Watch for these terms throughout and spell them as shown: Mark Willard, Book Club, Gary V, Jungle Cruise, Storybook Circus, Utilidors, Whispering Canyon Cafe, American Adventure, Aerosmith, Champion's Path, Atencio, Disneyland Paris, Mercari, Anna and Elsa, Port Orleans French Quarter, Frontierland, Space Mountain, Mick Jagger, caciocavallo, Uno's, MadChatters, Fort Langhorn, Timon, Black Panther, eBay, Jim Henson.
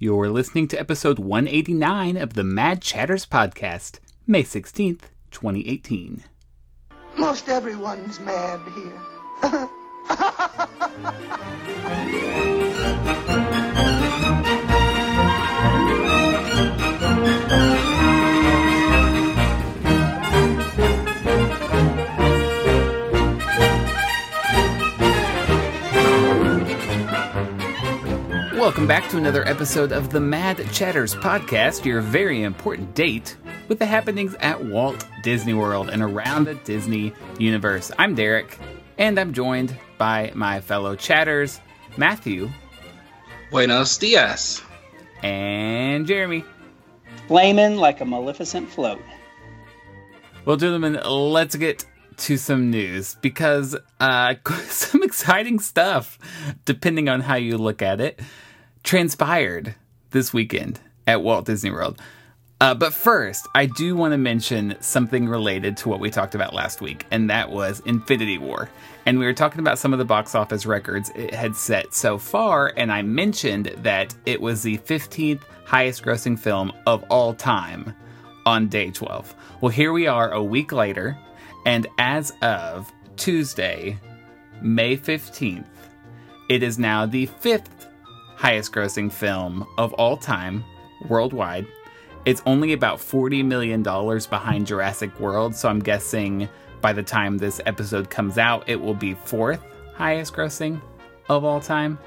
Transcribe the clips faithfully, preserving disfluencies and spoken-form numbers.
You're listening to episode one eighty-nine of the Mad Chatters Podcast, May sixteenth, twenty eighteen. Most everyone's mad here. Welcome back to another episode of the Mad Chatters Podcast, your very important date with the happenings at Walt Disney World and around the Disney universe. I'm Derek, and I'm joined by my fellow chatters, Matthew. Buenos dias. And Jeremy. Flaming like a Maleficent float. Well, gentlemen, let's get to some news, because uh, some exciting stuff, depending on how you look at it, transpired this weekend at Walt Disney World. Uh, but first, I do want to mention something related to what we talked about last week, and that was Infinity War. And we were talking about some of the box office records it had set so far, and I mentioned that it was the fifteenth highest grossing film of all time on day twelve. Well, here we are a week later, and as of Tuesday, May fifteenth, it is now the fifth highest grossing film of all time worldwide. It's only about forty million dollars behind Jurassic World, so I'm guessing by the time this episode comes out, it will be fourth highest grossing of all time.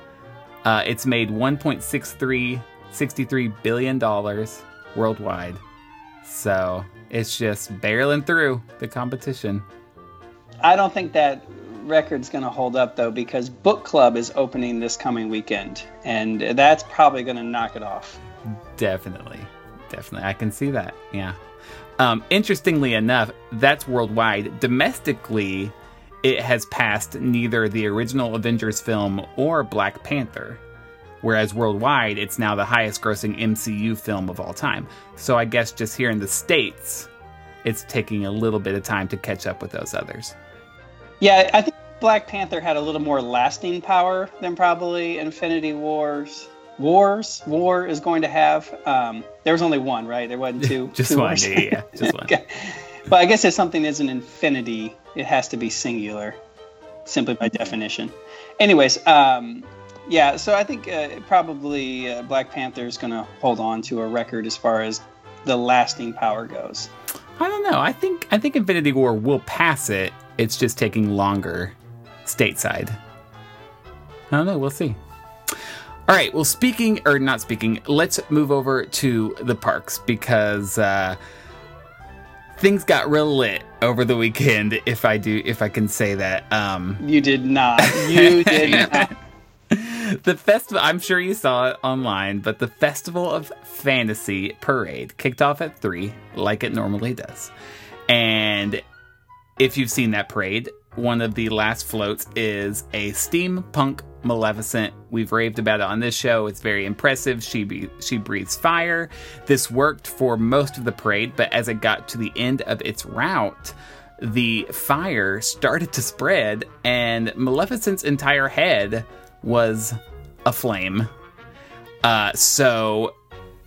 Uh, it's made one point six three six three billion dollars worldwide, so it's just barreling through the competition. I don't think that record's going to hold up, though, because Book Club is opening this coming weekend, and that's probably going to knock it off. Definitely. Definitely. I can see that. Yeah. Um, interestingly enough, that's worldwide. Domestically, it has passed neither the original Avengers film or Black Panther, whereas worldwide, it's now the highest grossing M C U film of all time. So I guess just here in the States, it's taking a little bit of time to catch up with those others. Yeah, I think Black Panther had a little more lasting power than probably Infinity Wars. Wars, war is going to have. Um, there was only one, right? There wasn't two. Just two one, yeah, yeah, just one. Okay. But I guess if something is an infinity, it has to be singular, simply by definition. Anyways, um, yeah. So I think uh, probably uh, Black Panther is going to hold on to a record as far as the lasting power goes. I don't know. I think I think Infinity War will pass it. It's just taking longer stateside. I don't know. We'll see. All right, well, speaking, or not speaking, let's move over to the parks, because uh, things got real lit over the weekend, if I do, if I can say that. Um, you did not. You did not. The festival, I'm sure you saw it online, but the Festival of Fantasy Parade kicked off at three, like it normally does. And if you've seen that parade, one of the last floats is a steampunk Maleficent. We've raved about it on this show. It's very impressive. She be, she breathes fire. This worked for most of the parade, but as it got to the end of its route, the fire started to spread, and Maleficent's entire head was aflame. Uh, so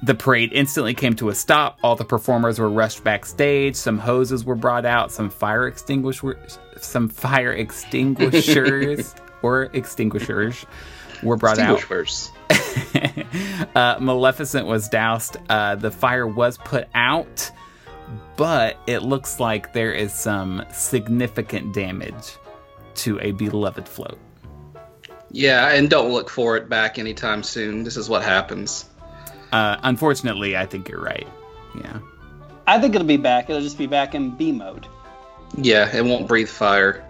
the parade instantly came to a stop. All the performers were rushed backstage. Some hoses were brought out. Some fire extinguishers. Some fire extinguishers. Or extinguishers were brought out. uh, Maleficent was doused. Uh, the fire was put out, but it looks like there is some significant damage to a beloved float. Yeah, and don't look for it back anytime soon. This is what happens. Uh, unfortunately, I think you're right. Yeah. I think it'll be back. It'll just be back in B mode. Yeah, it won't breathe fire.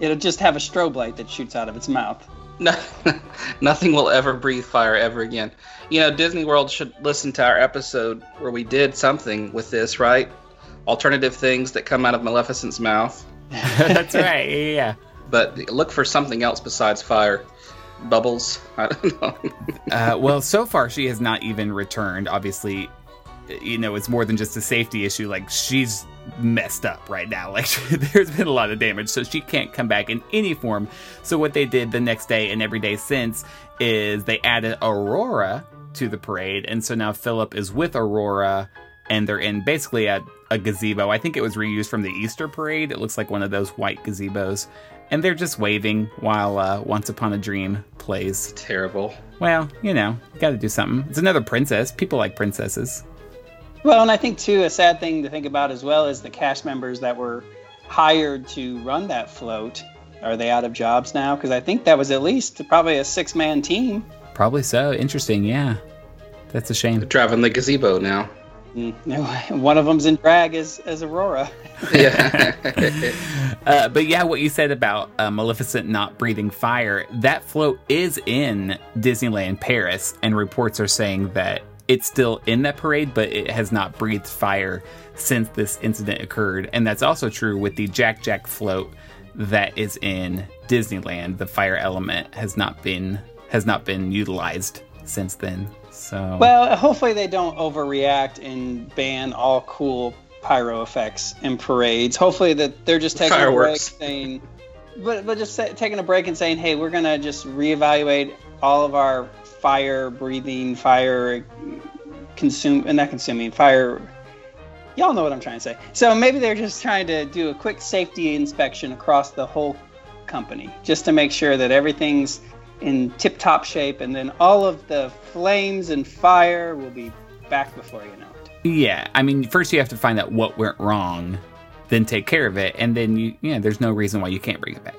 It'll just have a strobe light that shoots out of its mouth. No, nothing will ever breathe fire ever again. You know, Disney World should listen to our episode where we did something with this, right? Alternative things that come out of Maleficent's mouth. That's right, yeah. But look for something else besides fire. Bubbles, I don't know. uh, well, so far she has not even returned. Obviously, you know, it's more than just a safety issue. Like, she's messed up right now. Like, there's been a lot of damage, so she can't come back in any form. So what they did the next day and every day since is they added Aurora to the parade. And so now Philip is with Aurora, and they're in basically a, a gazebo. I think it was reused from the Easter parade. It looks like one of those white gazebos. And they're just waving while uh, Once Upon a Dream plays. Terrible. Well, you know, got to do something. It's another princess. People like princesses. Well, and I think, too, a sad thing to think about as well is the cast members that were hired to run that float. Are they out of jobs now? Because I think that was at least probably a six-man team. Probably so. Interesting, yeah. That's a shame. They're driving the gazebo now. One of them's in drag as, as Aurora. Yeah. uh, but yeah, what you said about uh, Maleficent not breathing fire, that float is in Disneyland Paris, and reports are saying that it's still in that parade, but it has not breathed fire since this incident occurred. And that's also true with the Jack Jack float that is in Disneyland. The fire element has not been has not been utilized since then. So well, hopefully they don't overreact and ban all cool pyro effects and parades. Hopefully that they're just taking Fireworks. a break, saying, but but just say, taking a break and saying, hey, we're gonna just reevaluate all of our fire breathing, fire consume, and not consuming fire. Y'all know what I'm trying to say. So maybe they're just trying to do a quick safety inspection across the whole company, just to make sure that everything's in tip-top shape, and then all of the flames and fire will be back before you know it. Yeah, I mean, first you have to find out what went wrong, then take care of it, and then you, you know, there's no reason why you can't bring it back.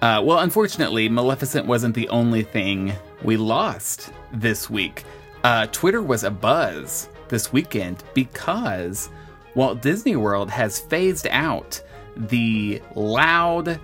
Uh, well, unfortunately, Maleficent wasn't the only thing we lost this week. Uh, Twitter was abuzz this weekend because Walt Disney World has phased out the loud,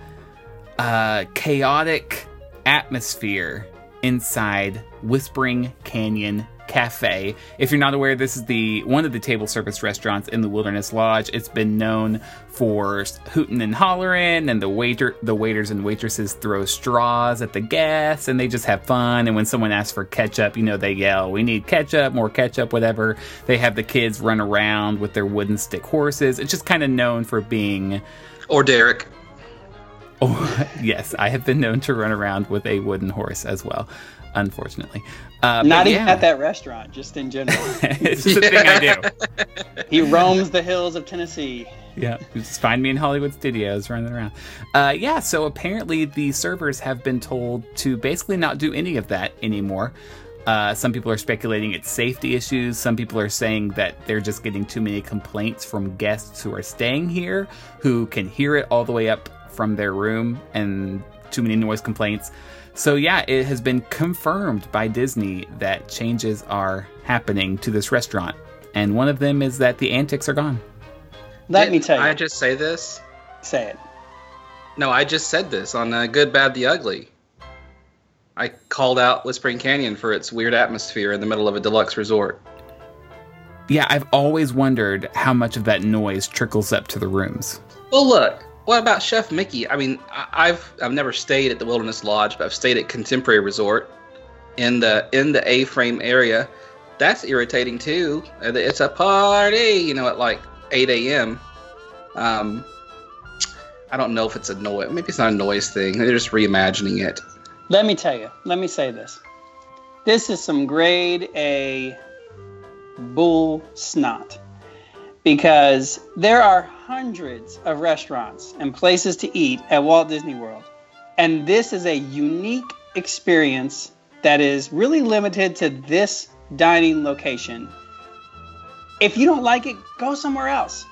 uh, chaotic atmosphere inside Whispering Canyon Cafe. If you're not aware, this is the one of the table service restaurants in the Wilderness Lodge. It's been known for hooting and hollering, and the waiter, the waiters and waitresses throw straws at the guests, and they just have fun. And when someone asks for ketchup, you know, they yell, "We need ketchup, more ketchup, whatever." They have the kids run around with their wooden stick horses. It's just kind of known for being... Or Derek. Oh, yes, I have been known to run around with a wooden horse as well. Unfortunately. Uh, Not even yeah. at that restaurant, just in general. It's the yeah. thing I do. He roams the hills of Tennessee. Yeah, just find me in Hollywood Studios running around. Uh, yeah, so apparently the servers have been told to basically not do any of that anymore. Uh, some people are speculating it's safety issues. Some people are saying that they're just getting too many complaints from guests who are staying here, who can hear it all the way up from their room, and too many noise complaints. So yeah, it has been confirmed by Disney that changes are happening to this restaurant. And one of them is that the antics are gone. Let Didn't me tell you. I just say this? Say it. No, I just said this on uh, Good, Bad, the Ugly. I called out Whispering Canyon for its weird atmosphere in the middle of a deluxe resort. Yeah, I've always wondered how much of that noise trickles up to the rooms. Well, look. What about Chef Mickey? I mean, I've I've never stayed at the Wilderness Lodge, but I've stayed at Contemporary Resort in the in the A-frame area. That's irritating too. It's a party, you know, at like eight a.m. Um, I don't know if it's a noise. Maybe it's not a noise thing. They're just reimagining it. Let me tell you. Let me say this. This is some grade A bull snot. Because there are hundreds of restaurants and places to eat at Walt Disney World. And this is a unique experience that is really limited to this dining location. If you don't like it, go somewhere else.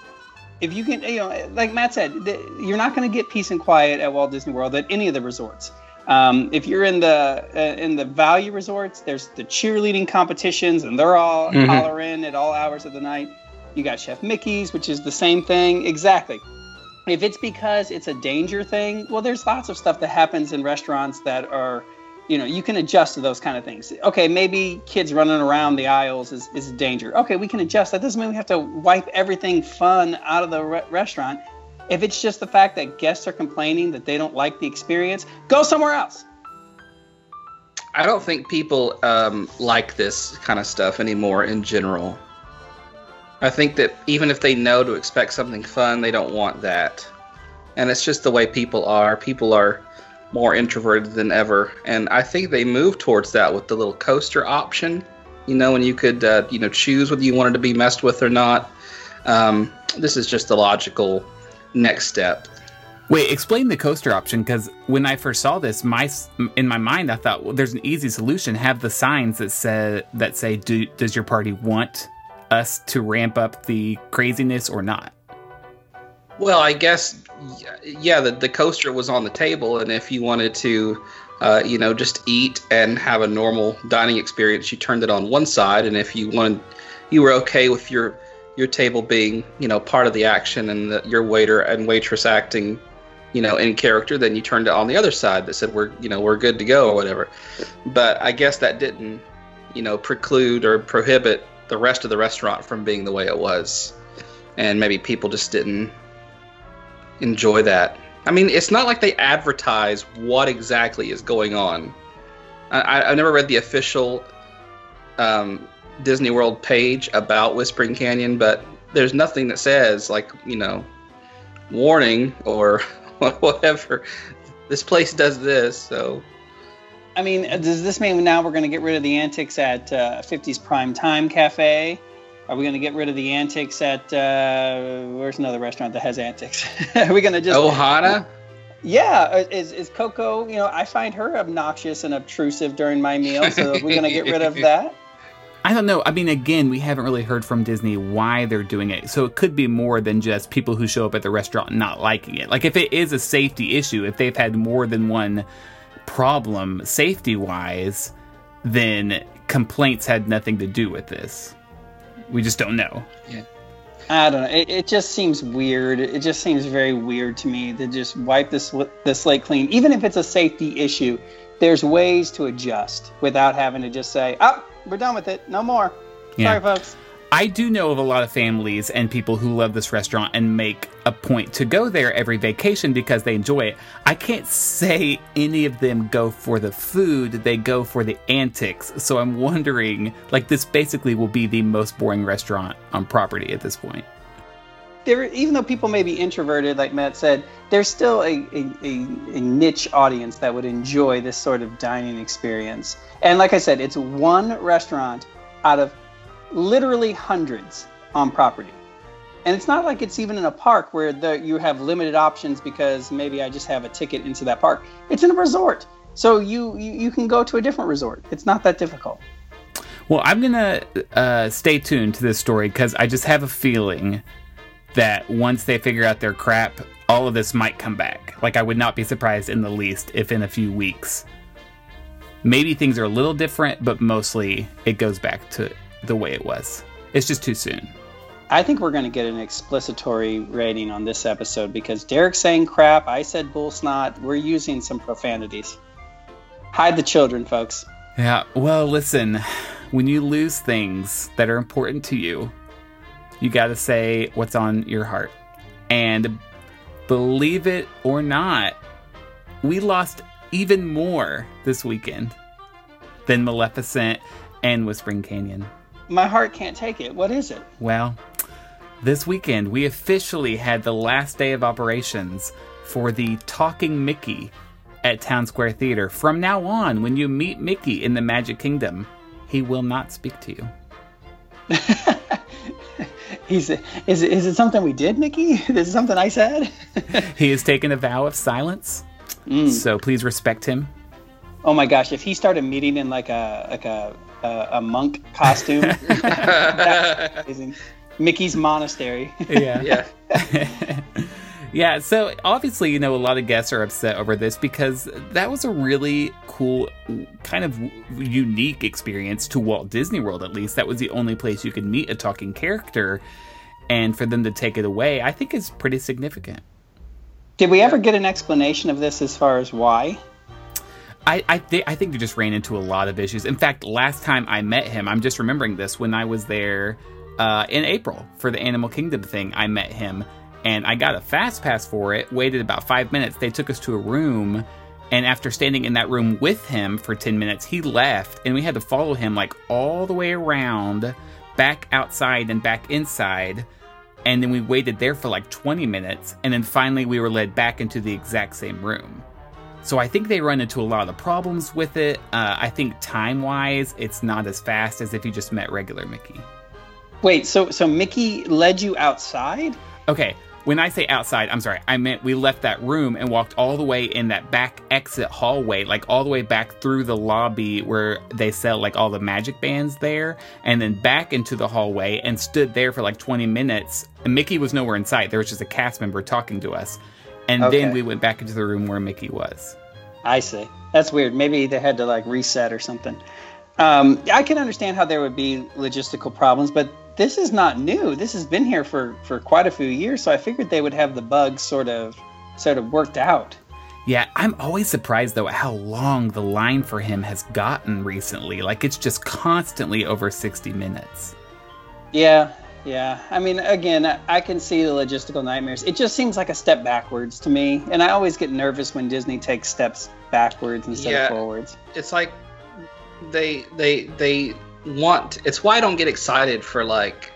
If you can, you know, like Matt said, you're not going to get peace and quiet at Walt Disney World at any of the resorts. Um, if you're in the uh, in the value resorts, there's the cheerleading competitions, and they're all mm-hmm. hollering at all hours of the night. You got Chef Mickey's, which is the same thing. Exactly. If it's because it's a danger thing, well, there's lots of stuff that happens in restaurants that are, you know, you can adjust to those kind of things. Okay, maybe kids running around the aisles is, is a danger. Okay, we can adjust. That doesn't mean we have to wipe everything fun out of the re- restaurant. If it's just the fact that guests are complaining that they don't like the experience, go somewhere else. I don't think people um, like this kind of stuff anymore in general. I think that even if they know to expect something fun, they don't want that. And it's just the way people are. People are more introverted than ever. And I think they moved towards that with the little coaster option, you know, and you could, uh, you know, choose whether you wanted to be messed with or not. Um, this is just the logical next step. Wait, explain the coaster option, because when I first saw this, my in my mind I thought, well, there's an easy solution. Have the signs that say that say, Do, does your party want us to ramp up the craziness or not? Well, I guess, yeah, the, the coaster was on the table, and if you wanted to, uh, you know, just eat and have a normal dining experience, you turned it on one side, and if you wanted, you were okay with your your table being, you know, part of the action and the, your waiter and waitress acting, you know, in character, then you turned it on the other side that said, we're, you know, we're good to go or whatever. But I guess that didn't, you know, preclude or prohibit the rest of the restaurant from being the way it was. And maybe people just didn't enjoy that. I mean, it's not like they advertise what exactly is going on. I, I've never read the official um, Disney World page about Whispering Canyon, but there's nothing that says, like, you know, warning or whatever. This place does this, so. I mean, does this mean now we're going to get rid of the antics at uh, fifties Prime Time Cafe? Are we going to get rid of the antics at, uh, where's another restaurant that has antics? Are we going to just... Ohana? Yeah. Is is Coco, you know, I find her obnoxious and obtrusive during my meal, so we're going to get rid of that? I don't know. I mean, again, we haven't really heard from Disney why they're doing it. So it could be more than just people who show up at the restaurant not liking it. Like, if it is a safety issue, if they've had more than one problem safety-wise, then complaints had nothing to do with this. We just don't know. Yeah. I don't know. It, it just seems weird. It just seems very weird to me to just wipe this this slate clean. Even if it's a safety issue, there's ways to adjust without having to just say, oh, we're done with it. No more. Yeah. Sorry, folks. I do know of a lot of families and people who love this restaurant and make a point to go there every vacation because they enjoy it. I can't say any of them go for the food. They go for the antics. So I'm wondering, like, this basically will be the most boring restaurant on property at this point. There, even though people may be introverted, like Matt said, there's still a, a, a, a niche audience that would enjoy this sort of dining experience. And like I said, it's one restaurant out of literally hundreds on property, and it's not like it's even in a park where the, you have limited options because maybe I just have a ticket into that park. It's in a resort, so you you, you can go to a different resort. It's not that difficult. Well, I'm gonna uh stay tuned to this story, because I just have a feeling that once they figure out their crap, all of this might come back. Like, I would not be surprised in the least if in a few weeks maybe things are a little different, but mostly it goes back to the way it was. It's just too soon. I think we're going to get an explicitory rating on this episode, because Derek's saying crap, I said bull snot, we're using some profanities. Hide the children, folks. Yeah, well, listen, when you lose things that are important to you, you got to say what's on your heart. And believe it or not, we lost even more this weekend than Maleficent and Whispering Canyon. My heart can't take it. What is it? Well, this weekend we officially had the last day of operations for the Talking Mickey at Town Square Theater. From now on, when you meet Mickey in the Magic Kingdom, he will not speak to you. He's, is, is it something we did, Mickey? Is it something I said? He has taken a vow of silence, mm. so please respect him. Oh my gosh, if he started meeting in like a... like a Uh, a monk costume. That's amazing. Mickey's monastery. yeah. Yeah. yeah. So obviously, you know, a lot of guests are upset over this, because that was a really cool, kind of unique experience to Walt Disney World. At least that was the only place you could meet a talking character, and for them to take it away, I think is pretty significant. Did we ever get an explanation of this as far as why? I I, th- I think they just ran into a lot of issues. In fact, last time I met him, I'm just remembering this, when I was there uh, in April for the Animal Kingdom thing, I met him, and I got a fast pass for it, waited about five minutes. They took us to a room, and after standing in that room with him for ten minutes, he left, and we had to follow him like all the way around, back outside and back inside, and then we waited there for like twenty minutes, and then finally we were led back into the exact same room. So I think they run into a lot of the problems with it. Uh, I think time-wise, it's not as fast as if you just met regular Mickey. Wait, so so Mickey led you outside? Okay, when I say outside, I'm sorry. I meant we left that room and walked all the way in that back exit hallway, like all the way back through the lobby where they sell like all the magic bands there, and then back into the hallway and stood there for like twenty minutes. And Mickey was nowhere in sight. There was just a cast member talking to us. And okay. Then we went back into the room where Mickey was. I see. That's weird. Maybe they had to like reset or something. Um, I can understand how there would be logistical problems, but this is not new. This has been here for, for quite a few years, so I figured they would have the bugs sort of sort of worked out. Yeah, I'm always surprised, though, at how long the line for him has gotten recently. Like, it's just constantly over sixty minutes. Yeah. Yeah, I mean, again, I can see the logistical nightmares. It just seems like a step backwards to me, and I always get nervous when Disney takes steps backwards instead yeah, of forwards. It's like they they they want. It's why I don't get excited for like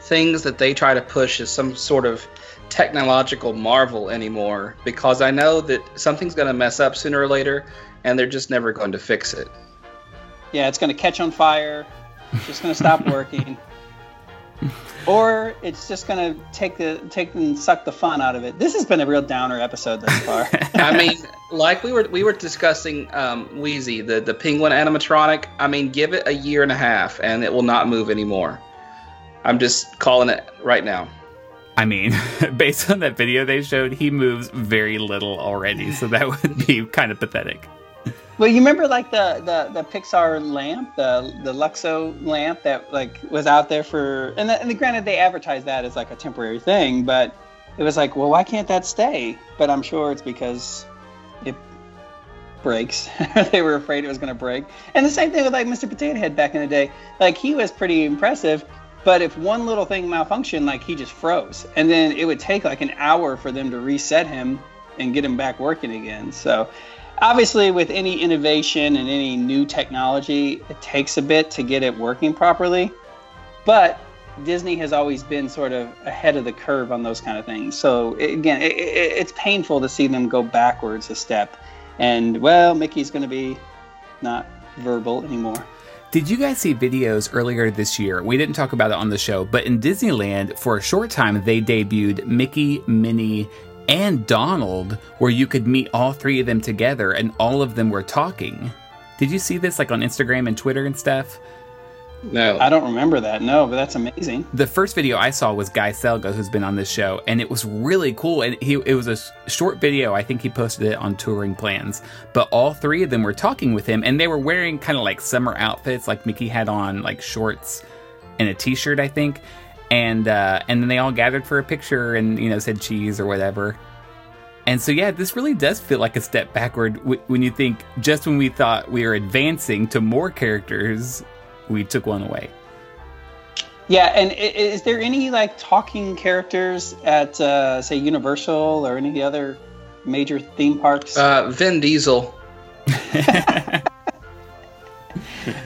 things that they try to push as some sort of technological marvel anymore, because I know that something's going to mess up sooner or later, and they're just never going to fix it. Yeah, it's going to catch on fire. It's just going to stop working. Or it's just gonna take the take and suck the fun out of it. This has been a real downer episode thus far. I mean, like we were we were discussing um, Wheezy, the the penguin animatronic. I mean, give it a year and a half, and it will not move anymore. I'm just calling it right now. I mean, based on that video they showed, he moves very little already, so that would be kind of pathetic. Well, you remember like the, the, the Pixar lamp, the the Luxo lamp that like was out there for, and, the, and the, granted they advertised that as like a temporary thing, but it was like, well, why can't that stay? But I'm sure it's because it breaks. They were afraid it was going to break. And the same thing with like Mister Potato Head back in the day. Like he was pretty impressive, but if one little thing malfunctioned, like he just froze, and then it would take like an hour for them to reset him and get him back working again. So. Obviously, with any innovation and any new technology, it takes a bit to get it working properly. But Disney has always been sort of ahead of the curve on those kind of things. So, it, again, it, it, it's painful to see them go backwards a step. And, well, Mickey's going to be not verbal anymore. Did you guys see videos earlier this year? We didn't talk about it on the show, but in Disneyland, for a short time, they debuted Mickey, Minnie, and Donald, where you could meet all three of them together, and all of them were talking. Did you see this, like, on Instagram and Twitter and stuff? No. I don't remember that, no, but that's amazing. The first video I saw was Guy Selga, who's been on this show, and it was really cool. And he it was a short video. I think he posted it on Touring Plans. But all three of them were talking with him, and they were wearing kind of, like, summer outfits, like Mickey had on, like, shorts and a T-shirt, I think. And uh, and then they all gathered for a picture and, you know, said cheese or whatever. And so, yeah, this really does feel like a step backward w- when you think just when we thought we were advancing to more characters, we took one away. Yeah. And is there any like talking characters at, uh, say, Universal or any of the other major theme parks? Uh, Vin Diesel.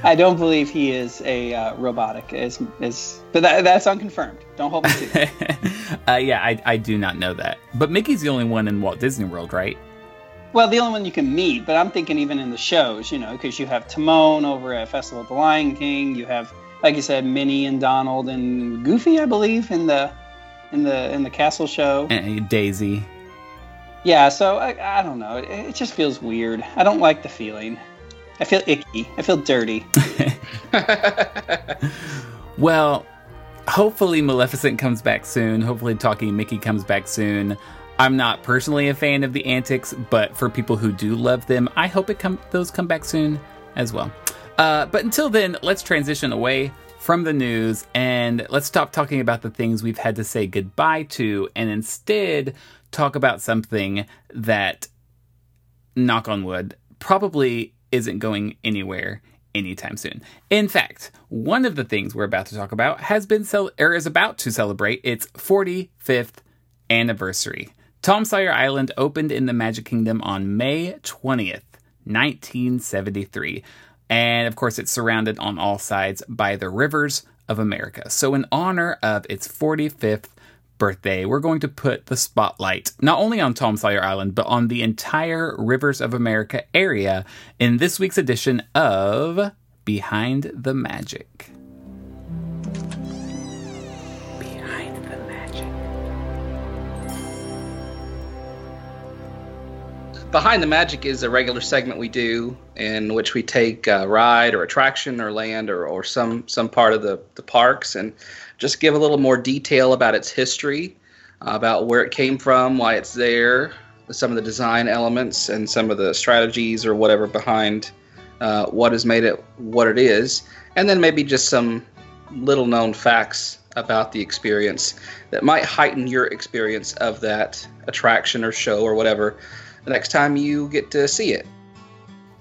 I don't believe he is a uh, robotic, is, is, but that, that's unconfirmed. Don't hold me to that. uh, yeah, I, I do not know that. But Mickey's the only one in Walt Disney World, right? Well, the only one you can meet, but I'm thinking even in the shows, you know, because you have Timon over at Festival of the Lion King. You have, like you said, Minnie and Donald and Goofy, I believe, in the in the, in the castle show. And Daisy. Yeah, so I, I don't know. It, it just feels weird. I don't like the feeling. I feel icky. I feel dirty. Well, hopefully Maleficent comes back soon. Hopefully Talking Mickey comes back soon. I'm not personally a fan of the antics, but for people who do love them, I hope it come those come back soon as well. Uh, but until then, let's transition away from the news, and let's stop talking about the things we've had to say goodbye to, and instead talk about something that, knock on wood, probably isn't going anywhere anytime soon. In fact, one of the things we're about to talk about has been cel- or is about to celebrate its forty-fifth anniversary. Tom Sawyer Island opened in the Magic Kingdom on May twentieth, nineteen seventy-three. And of course, it's surrounded on all sides by the Rivers of America. So in honor of its forty-fifth birthday, we're going to put the spotlight not only on Tom Sawyer Island, but on the entire Rivers of America area in this week's edition of Behind the Magic. Behind the Magic. Behind the Magic is a regular segment we do in which we take a ride or attraction or land or, or some, some part of the, the parks and just give a little more detail about its history, uh, about where it came from, why it's there, some of the design elements, and some of the strategies or whatever behind uh, what has made it what it is, and then maybe just some little-known facts about the experience that might heighten your experience of that attraction or show or whatever the next time you get to see it.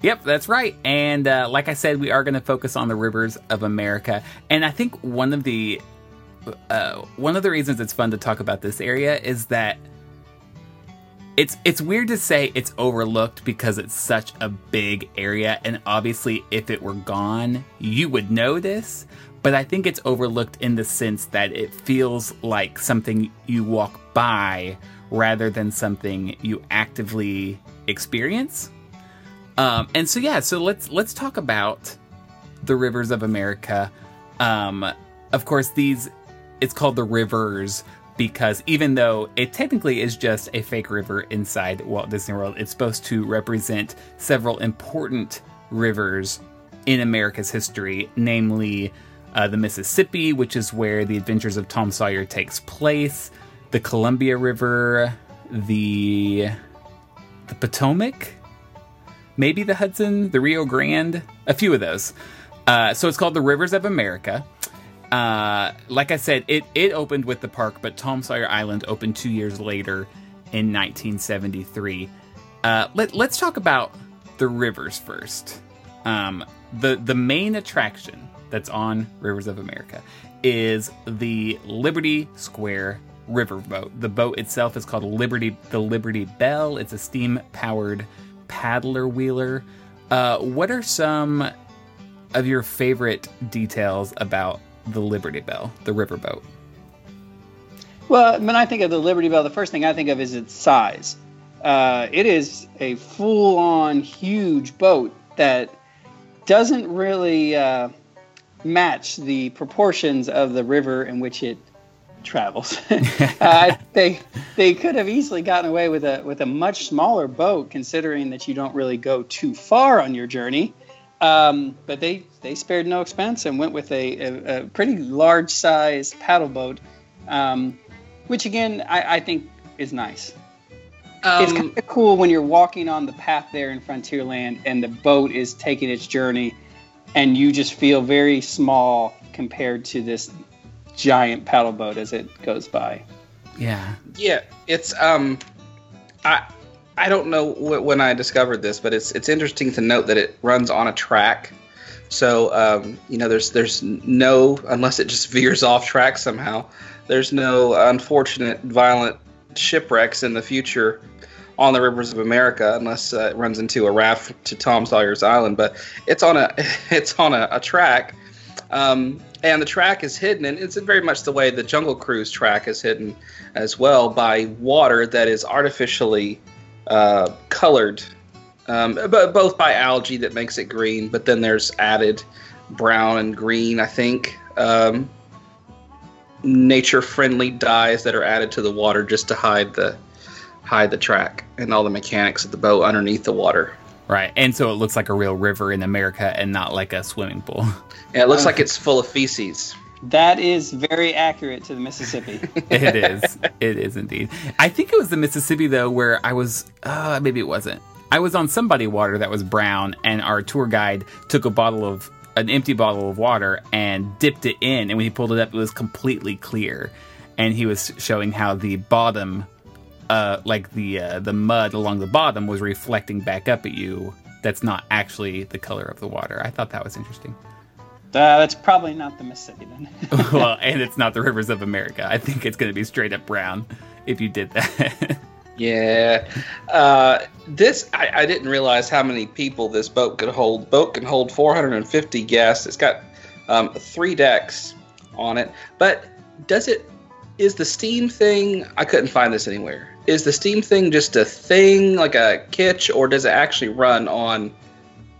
Yep, that's right. And uh, like I said, we are going to focus on the Rivers of America. And I think one of the Uh, one of the reasons it's fun to talk about this area is that it's it's weird to say it's overlooked because it's such a big area, and obviously if it were gone, you would know this, but I think it's overlooked in the sense that it feels like something you walk by rather than something you actively experience. Um, and so yeah, so let's let's talk about the Rivers of America. Um, of course, these... It's called the Rivers because even though it technically is just a fake river inside Walt Disney World, it's supposed to represent several important rivers in America's history, namely uh, the Mississippi, which is where the Adventures of Tom Sawyer takes place, the Columbia River, the, the Potomac, maybe the Hudson, the Rio Grande, a few of those. Uh, so it's called the Rivers of America. Uh, like I said, it, it opened with the park, but Tom Sawyer Island opened two years later in nineteen seventy-three. Uh, let, let's talk about the rivers first. Um, the, the main attraction that's on Rivers of America is the Liberty Square Riverboat. The boat itself is called Liberty, the Liberty Bell. It's a steam-powered paddler wheeler. Uh, what are some of your favorite details about the Liberty Bell, the riverboat? Well, when I think of the Liberty Bell, the first thing I think of is its size. Uh, it is a full-on huge boat that doesn't really uh, match the proportions of the river in which it travels. uh, they they could have easily gotten away with a with a much smaller boat, considering that you don't really go too far on your journey. Um, but they, they spared no expense and went with a, a, a pretty large-sized paddle boat, um, which, again, I, I think is nice. Um, it's kind of cool when you're walking on the path there in Frontierland and the boat is taking its journey and you just feel very small compared to this giant paddle boat as it goes by. Yeah. Yeah, it's... um, I. I don't know when I discovered this, but it's it's interesting to note that it runs on a track. So, um, you know, there's there's no, unless it just veers off track somehow, there's no unfortunate violent shipwrecks in the future on the Rivers of America unless uh, it runs into a raft to Tom Sawyer's Island. But it's on a it's on a, a track, um, and the track is hidden, and it's very much the way the Jungle Cruise track is hidden as well by water that is artificially Uh, colored, um, but both by algae that makes it green, but then there's added brown and green, I think, um, nature-friendly dyes that are added to the water just to hide the hide the track and all the mechanics of the boat underneath the water. Right, and so it looks like a real river in America and not like a swimming pool. Yeah, it looks um, like it's full of feces. That is very accurate to the Mississippi. It is. It is indeed. I think it was the Mississippi, though, where I was... Uh, maybe it wasn't. I was on somebody water that was brown, and our tour guide took a bottle of... an empty bottle of water and dipped it in, and when he pulled it up, it was completely clear. And he was showing how the bottom... Uh, like the, uh, the mud along the bottom was reflecting back up at you. That's not actually the color of the water. I thought that was interesting. Uh, that's probably not the Mississippi, then. Well, and it's not the Rivers of America. I think it's going to be straight up brown if you did that. Yeah. Uh, this, I, I didn't realize how many people this boat could hold. Boat can hold four hundred fifty guests. It's got um, three decks on it. But does it Is the Steam thing, I couldn't find this anywhere, is the Steam thing just a thing, like a kitsch, or does it actually run on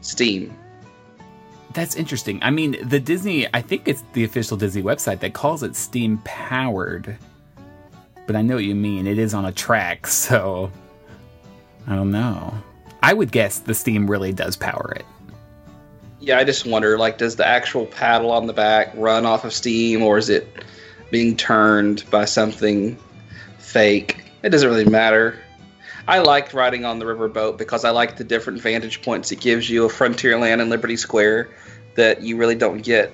Steam? That's interesting. I mean, the Disney, I think it's the official Disney website that calls it Steam powered. But I know what you mean. It is on a track, so I don't know. I would guess the Steam really does power it. Yeah, I just wonder, like, does the actual paddle on the back run off of Steam, or is it being turned by something fake? It doesn't really matter. I like riding on the riverboat because I like the different vantage points it gives you of Frontierland and Liberty Square that you really don't get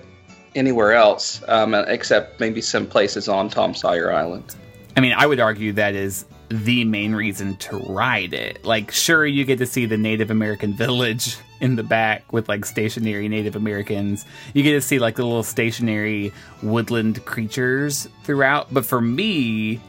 anywhere else, um, except maybe some places on Tom Sawyer Island. I mean, I would argue that is the main reason to ride it. Like, sure, you get to see the Native American village in the back with, like, stationary Native Americans. You get to see, like, the little stationary woodland creatures throughout. But for me,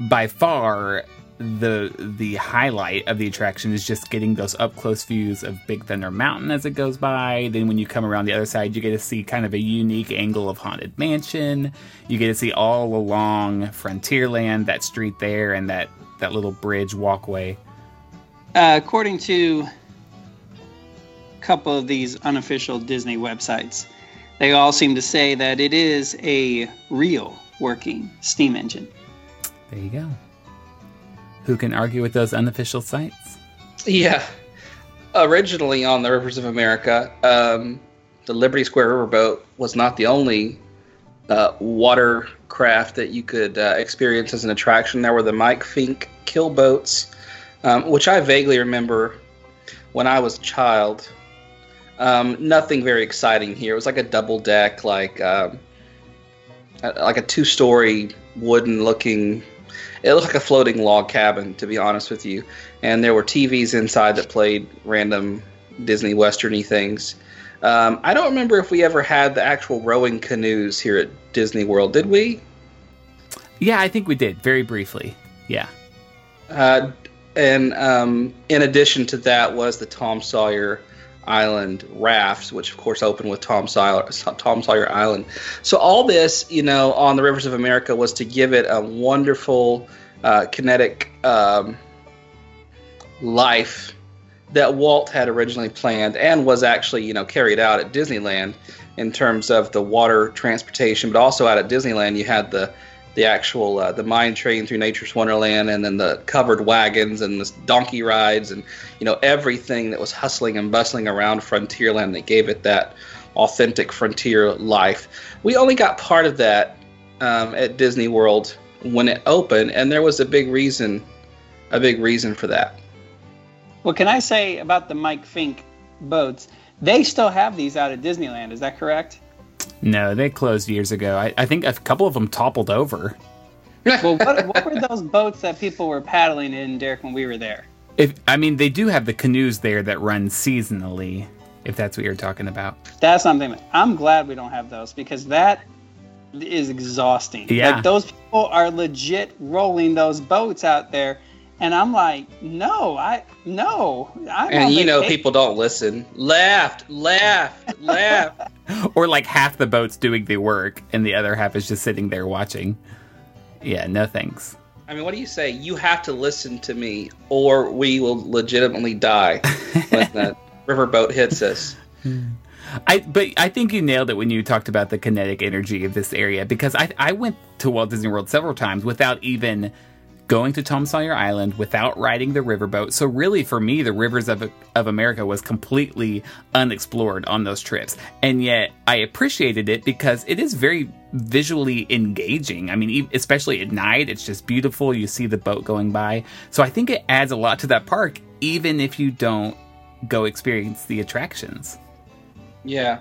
by far, the the highlight of the attraction is just getting those up-close views of Big Thunder Mountain as it goes by. Then when you come around the other side, you get to see kind of a unique angle of Haunted Mansion. You get to see all along Frontierland, that street there, and that, that little bridge walkway. Uh, according to a couple of these unofficial Disney websites, they all seem to say that it is a real working steam engine. There you go. Who can argue with those unofficial sites? Yeah. Originally on the Rivers of America, um, the Liberty Square Riverboat was not the only uh, watercraft that you could uh, experience as an attraction. There were the Mike Fink kill boats, um, which I vaguely remember when I was a child. Um, nothing very exciting here. It was like a double deck, like um, like a two-story wooden-looking. It looked like a floating log cabin, to be honest with you. And there were T Vs inside that played random Disney Western-y things. Um, I don't remember if we ever had the actual rowing canoes here at Disney World, did we? Yeah, I think we did, very briefly. Yeah. Uh, and um, in addition to that was the Tom Sawyer Island rafts, which of course opened with Tom Sawyer, Tom Sawyer Island. So all this, you know, on the Rivers of America was to give it a wonderful uh, kinetic um, life that Walt had originally planned and was actually, you know, carried out at Disneyland in terms of the water transportation. But also out at Disneyland, you had the the actual uh, the mine train through Nature's Wonderland, and then the covered wagons and the donkey rides, and you know everything that was hustling and bustling around Frontierland that gave it that authentic frontier life. We only got part of that um, at Disney World when it opened, and there was a big reason, a big reason for that. Well, can I say about the Mike Fink boats? They still have these out at Disneyland. Is that correct? No, they closed years ago. I, I think a couple of them toppled over. Well, what, what were those boats that people were paddling in, Derek, when we were there? If I mean, they do have the canoes there that run seasonally, if that's what you're talking about. That's something. I'm glad we don't have those, because that is exhausting. Yeah. Like, those people are legit rolling those boats out there. And I'm like, no, I, no. I'm and you know, people don't listen. Left, left, left. Or like half the boat's doing the work and the other half is just sitting there watching. Yeah, no thanks. I mean, what do you say? You have to listen to me or we will legitimately die when that riverboat hits us. I But I think you nailed it when you talked about the kinetic energy of this area, because I I went to Walt Disney World several times without even going to Tom Sawyer Island, without riding the riverboat. So really, for me, the Rivers of, of America was completely unexplored on those trips. And yet, I appreciated it because it is very visually engaging. I mean, especially at night, it's just beautiful. You see the boat going by. So I think it adds a lot to that park, even if you don't go experience the attractions. Yeah.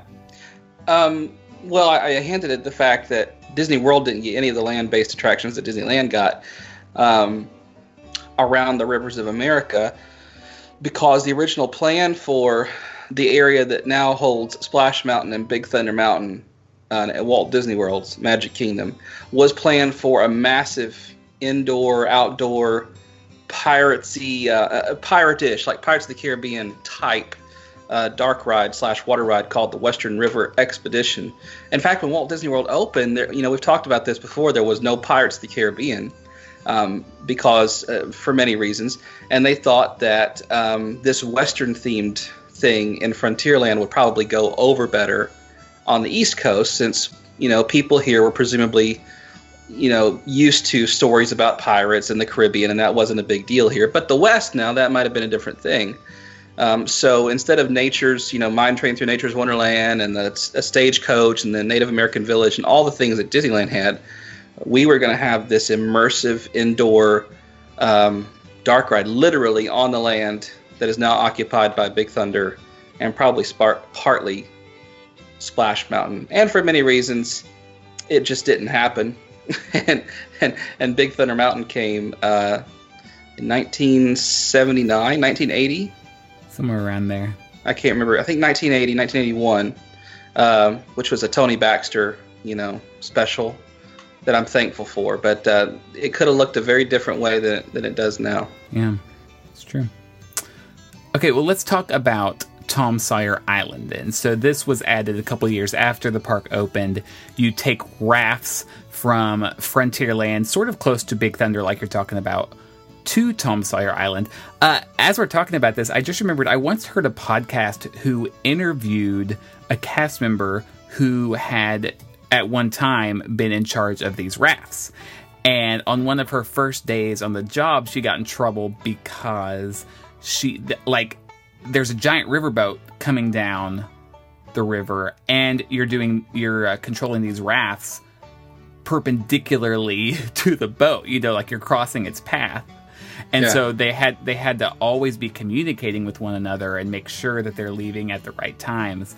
Um, well, I, I hinted at the fact that Disney World didn't get any of the land-based attractions that Disneyland got. Um, around the Rivers of America, because the original plan for the area that now holds Splash Mountain and Big Thunder Mountain uh, at Walt Disney World's Magic Kingdom was planned for a massive indoor, outdoor, pirates-y, uh, pirate-ish, like Pirates of the Caribbean type uh, dark ride slash water ride called the Western River Expedition. In fact, when Walt Disney World opened, there, you know, we've talked about this before, there was no Pirates of the Caribbean. Um, because uh, for many reasons, and they thought that um, this Western-themed thing in Frontierland would probably go over better on the East Coast, since you know people here were presumably you know used to stories about pirates in the Caribbean, and that wasn't a big deal here. But the West, now that might have been a different thing. Um, so instead of nature's, you know, Mind Train Through Nature's Wonderland and the a Stagecoach and the Native American Village and all the things that Disneyland had, we were going to have this immersive indoor um, dark ride literally on the land that is now occupied by Big Thunder and probably spark- partly Splash Mountain. And for many reasons, it just didn't happen. and, and and Big Thunder Mountain came uh, in nineteen seventy-nine, nineteen eighty. Somewhere around there. I can't remember. I think nineteen eighty, nineteen eighty-one, um, which was a Tony Baxter, you know, special that I'm thankful for, but uh, it could have looked a very different way than, than it does now. Yeah, it's true. Okay, well, let's talk about Tom Sawyer Island then. So this was added a couple of years after the park opened. You take rafts from Frontierland, sort of close to Big Thunder like you're talking about, to Tom Sawyer Island. Uh, as we're talking about this, I just remembered I once heard a podcast who interviewed a cast member who had at one time been in charge of these rafts. And on one of her first days on the job, she got in trouble because she, like, there's a giant riverboat coming down the river, and you're doing, you're uh, controlling these rafts perpendicularly to the boat, you know, like you're crossing its path. And yeah. so they had they had to always be communicating with one another and make sure that they're leaving at the right times.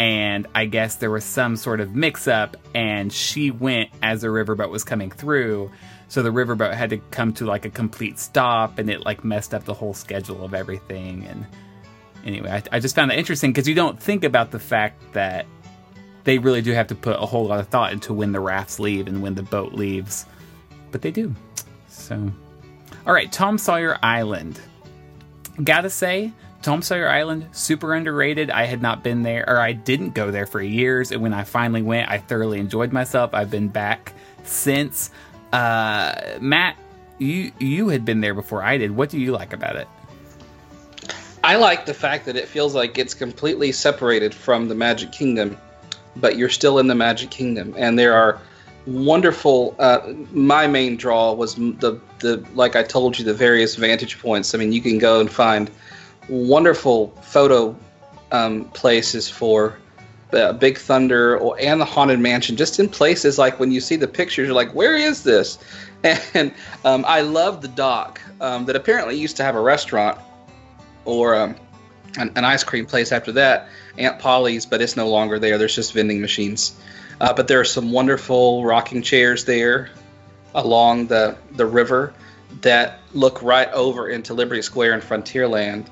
And I guess there was some sort of mix-up, and she went as the riverboat was coming through. So the riverboat had to come to, like, a complete stop, and it, like, messed up the whole schedule of everything. And anyway, I, I just found that interesting, because you don't think about the fact that they really do have to put a whole lot of thought into when the rafts leave and when the boat leaves. But they do. So, all right, Tom Sawyer Island. Gotta say, Tom Sawyer Island, super underrated. I had not been there, or I didn't go there for years, and when I finally went, I thoroughly enjoyed myself. I've been back since. Uh, Matt, you you had been there before I did. What do you like about it? I like the fact that it feels like it's completely separated from the Magic Kingdom, but you're still in the Magic Kingdom, and there are wonderful. Uh, my main draw was the the like I told you, the various vantage points. I mean, you can go and find wonderful photo um, places for uh, Big Thunder or, and the Haunted Mansion, just in places like when you see the pictures, you're like, where is this? And um, I love the dock um, that apparently used to have a restaurant or um, an, an ice cream place after that, Aunt Polly's, but it's no longer there. There's just vending machines. Uh, but there are some wonderful rocking chairs there along the, the river that look right over into Liberty Square and Frontierland.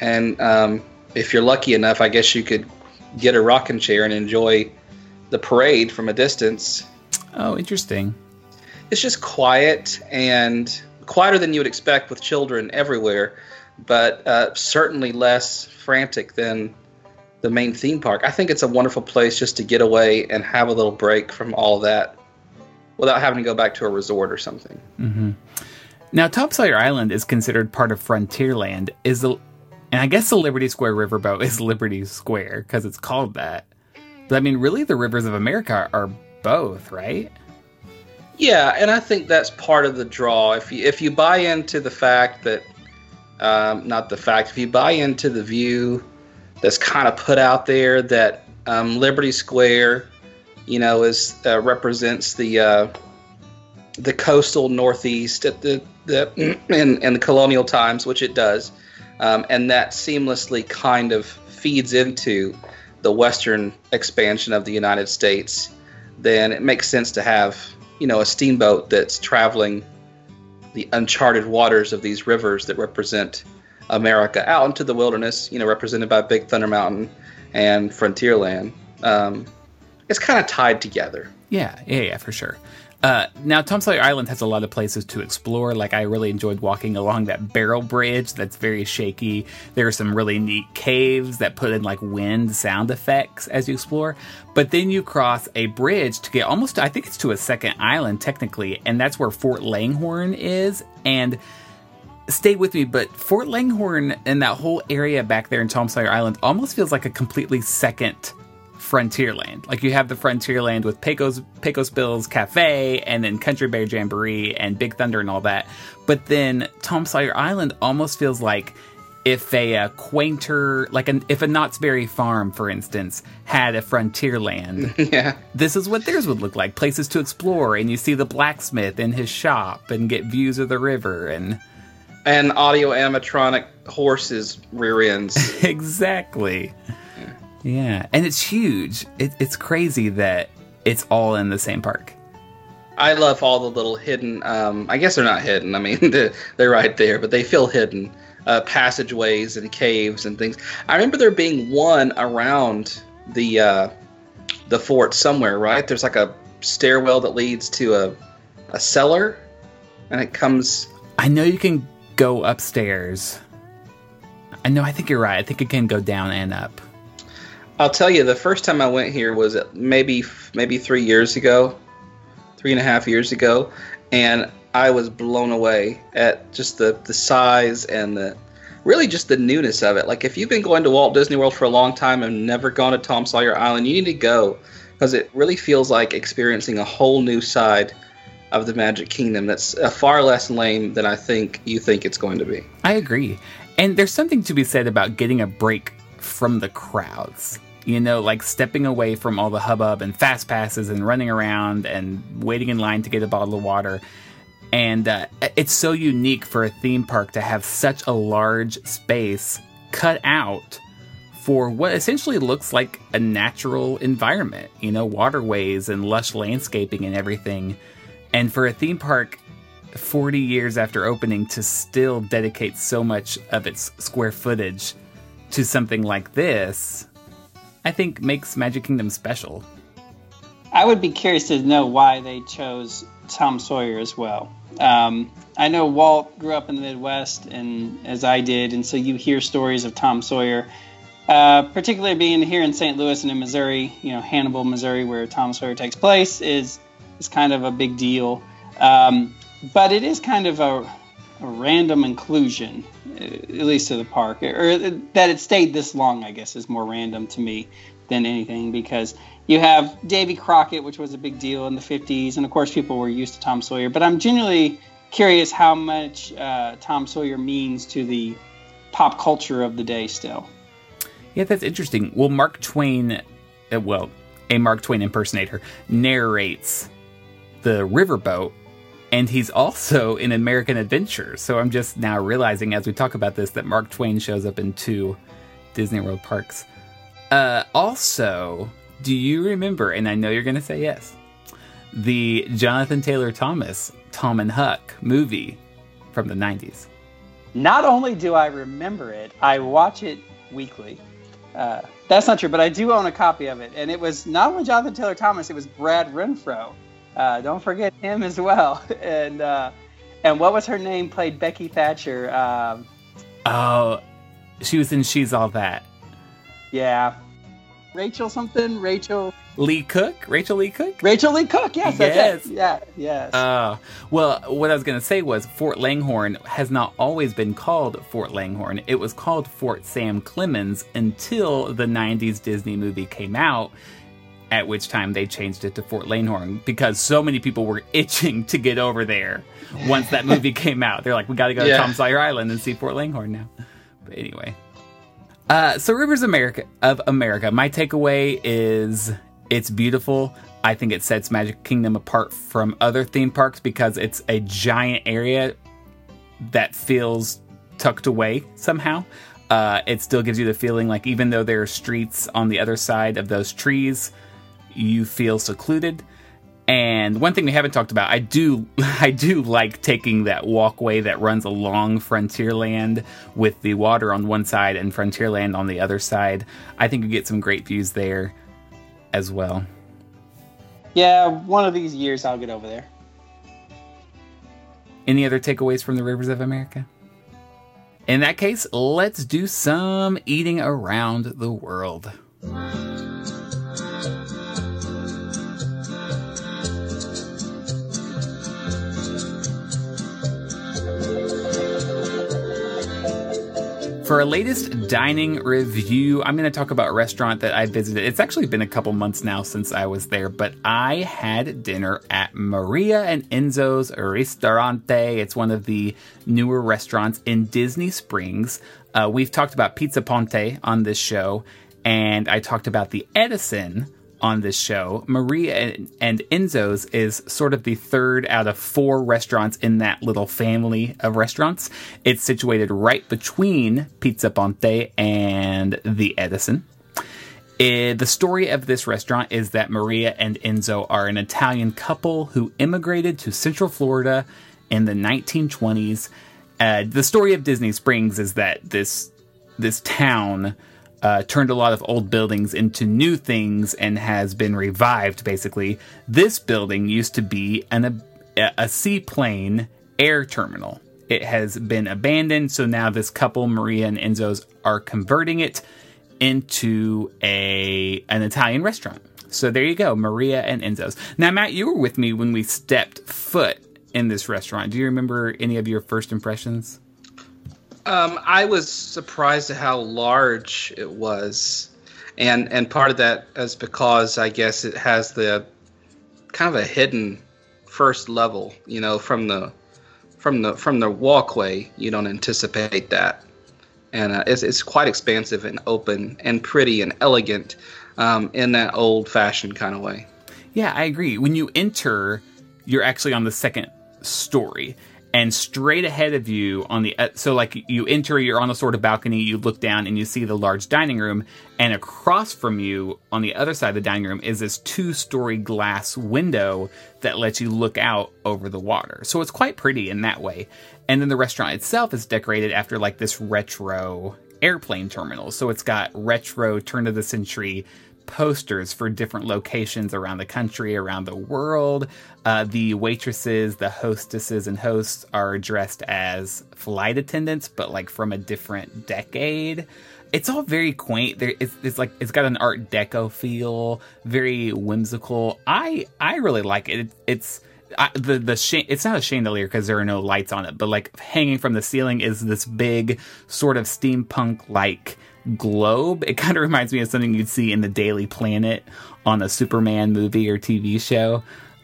And um, if you're lucky enough, I guess you could get a rocking chair and enjoy the parade from a distance. Oh, interesting. It's just quiet, and quieter than you would expect with children everywhere, but uh, certainly less frantic than the main theme park. I think it's a wonderful place just to get away and have a little break from all that without having to go back to a resort or something. Mm-hmm. Now, Tom Sawyer Island is considered part of Frontierland. Is the And I guess the Liberty Square Riverboat is Liberty Square because it's called that. But I mean, really, the Rivers of America are both, right? Yeah, and I think that's part of the draw. If you if you buy into the fact that, um, not the fact, if you buy into the view that's kind of put out there that um, Liberty Square, you know, is uh, represents the uh, the coastal Northeast at the the in, in the colonial times, which it does. Um, and that seamlessly kind of feeds into the western expansion of the United States, then it makes sense to have, you know, a steamboat that's traveling the uncharted waters of these rivers that represent America out into the wilderness, you know, represented by Big Thunder Mountain and Frontierland. Um, it's kind of tied together. Yeah, yeah, yeah, for sure. Uh, now, Tom Sawyer Island has a lot of places to explore. Like, I really enjoyed walking along that barrel bridge that's very shaky. There are some really neat caves that put in, like, wind sound effects as you explore. But then you cross a bridge to get almost, I think it's to a second island, technically. And that's where Fort Langhorn is. And stay with me, but Fort Langhorn and that whole area back there in Tom Sawyer Island almost feels like a completely second Frontierland. Like, you have the Frontierland with Pecos, Pecos Bill's Cafe and then Country Bear Jamboree and Big Thunder and all that. But then Tom Sawyer Island almost feels like if a, a quainter, like an, if a Knott's Berry Farm, for instance, had a Frontierland, yeah. This is what theirs would look like. Places to explore, and you see the blacksmith in his shop and get views of the river and... And audio animatronic horses' rear ends. Exactly. Yeah. yeah. And it's huge. It, it's crazy that it's all in the same park. I love all the little hidden, um, I guess they're not hidden. I mean, they're, they're right there, but they feel hidden. Uh, passageways and caves and things. I remember there being one around the uh, the fort somewhere, right? There's like a stairwell that leads to a, a cellar, and it comes... I know you can... go upstairs. I know, I think you're right. I think it can go down and up. I'll tell you, the first time I went here was maybe maybe three years ago, three and a half years ago, and I was blown away at just the, the size and the really just the newness of it. Like, if you've been going to Walt Disney World for a long time and never gone to Tom Sawyer Island, you need to go, because it really feels like experiencing a whole new side of the Magic Kingdom that's far less lame than I think you think it's going to be. I agree. And there's something to be said about getting a break from the crowds. You know, like stepping away from all the hubbub and fast passes and running around and waiting in line to get a bottle of water. And uh, it's so unique for a theme park to have such a large space cut out for what essentially looks like a natural environment. You know, waterways and lush landscaping and everything. And for a theme park forty years after opening to still dedicate so much of its square footage to something like this, I think makes Magic Kingdom special. I would be curious to know why they chose Tom Sawyer as well. Um, I know Walt grew up in the Midwest, and as I did, and so you hear stories of Tom Sawyer, uh, particularly being here in Saint Louis and in Missouri, you know, Hannibal, Missouri, where Tom Sawyer takes place, is... It's kind of a big deal, um, but it is kind of a, a random inclusion, at least to the park, or, or that it stayed this long, I guess, is more random to me than anything, because you have Davy Crockett, which was a big deal in the fifties, and of course people were used to Tom Sawyer, but I'm genuinely curious how much uh, Tom Sawyer means to the pop culture of the day still. Yeah, that's interesting. Well, Mark Twain, uh, well, a Mark Twain impersonator, narrates the riverboat, and he's also in American Adventure. So I'm just now realizing as we talk about this that Mark Twain shows up in two Disney World parks. Uh, also, do you remember, and I know you're going to say yes, the Jonathan Taylor Thomas, Tom and Huck movie from the nineties? Not only do I remember it, I watch it weekly. Uh, that's not true, but I do own a copy of it. And it was not only Jonathan Taylor Thomas, it was Brad Renfro. Uh, don't forget him as well. And uh, and what was her name played Becky Thatcher? Um, oh, she was in She's All That. Yeah. Rachel something? Rachel... Lee Cook? Rachel Lee Cook? Rachel Lee Cook, yes. Yes. That's it. Yeah, yes. Uh, well, what I was going to say was Fort Langhorn has not always been called Fort Langhorn. It was called Fort Sam Clemens until the nineties Disney movie came out, at which time they changed it to Fort Langhorn because so many people were itching to get over there once that movie came out. They're like, we got to go yeah. to Tom Sawyer Island and see Fort Langhorn now. But anyway. Uh, so Rivers America of America, my takeaway is it's beautiful. I think it sets Magic Kingdom apart from other theme parks because it's a giant area that feels tucked away somehow. Uh, it still gives you the feeling like even though there are streets on the other side of those trees, you feel secluded. And one thing we haven't talked about, I do I do like taking that walkway that runs along Frontierland with the water on one side and Frontierland on the other side. I think you get some great views there as well. Yeah, one of these years I'll get over there. Any other takeaways from the Rivers of America? In that case, let's do some eating around the world. For our latest dining review, I'm going to talk about a restaurant that I visited. It's actually been a couple months now since I was there, but I had dinner at Maria and Enzo's Ristorante. It's one of the newer restaurants in Disney Springs. Uh, we've talked about Pizza Ponte on this show, and I talked about the Edison on this show. Maria and Enzo's is sort of the third out of four restaurants in that little family of restaurants. It's situated right between Pizza Ponte and the Edison. It, the story of this restaurant is that Maria and Enzo are an Italian couple who immigrated to Central Florida in the nineteen twenties. Uh, the story of Disney Springs is that this this town Uh, turned a lot of old buildings into new things and has been revived, basically. This building used to be an, a, a seaplane air terminal. It has been abandoned, so now this couple, Maria and Enzo's, are converting it into a an Italian restaurant. So there you go, Maria and Enzo's. Now, Matt, you were with me when we stepped foot in this restaurant. Do you remember any of your first impressions? Um, I was surprised at how large it was, and and part of that is because I guess it has the kind of a hidden first level, you know, from the from the from the walkway. You don't anticipate that, and uh, it's it's quite expansive and open and pretty and elegant um, in that old-fashioned kind of way. Yeah, I agree. When you enter, you're actually on the second story. And straight ahead of you on the, so like you enter, you're on a sort of balcony, you look down and you see the large dining room. And across from you on the other side of the dining room is this two-story glass window that lets you look out over the water. So it's quite pretty in that way. And then the restaurant itself is decorated after like this retro airplane terminal. So it's got retro turn of the century posters for different locations around the country, around the world. Uh, the waitresses, the hostesses and hosts are dressed as flight attendants, but like from a different decade. It's all very quaint. There, it's, it's like it's got an Art Deco feel, very whimsical. I I really like it. it it's I, the the sh- it's not a chandelier because there are no lights on it, but like hanging from the ceiling is this big sort of steampunk like globe. It kind of reminds me of something you'd see in the Daily Planet on a Superman movie or T V show.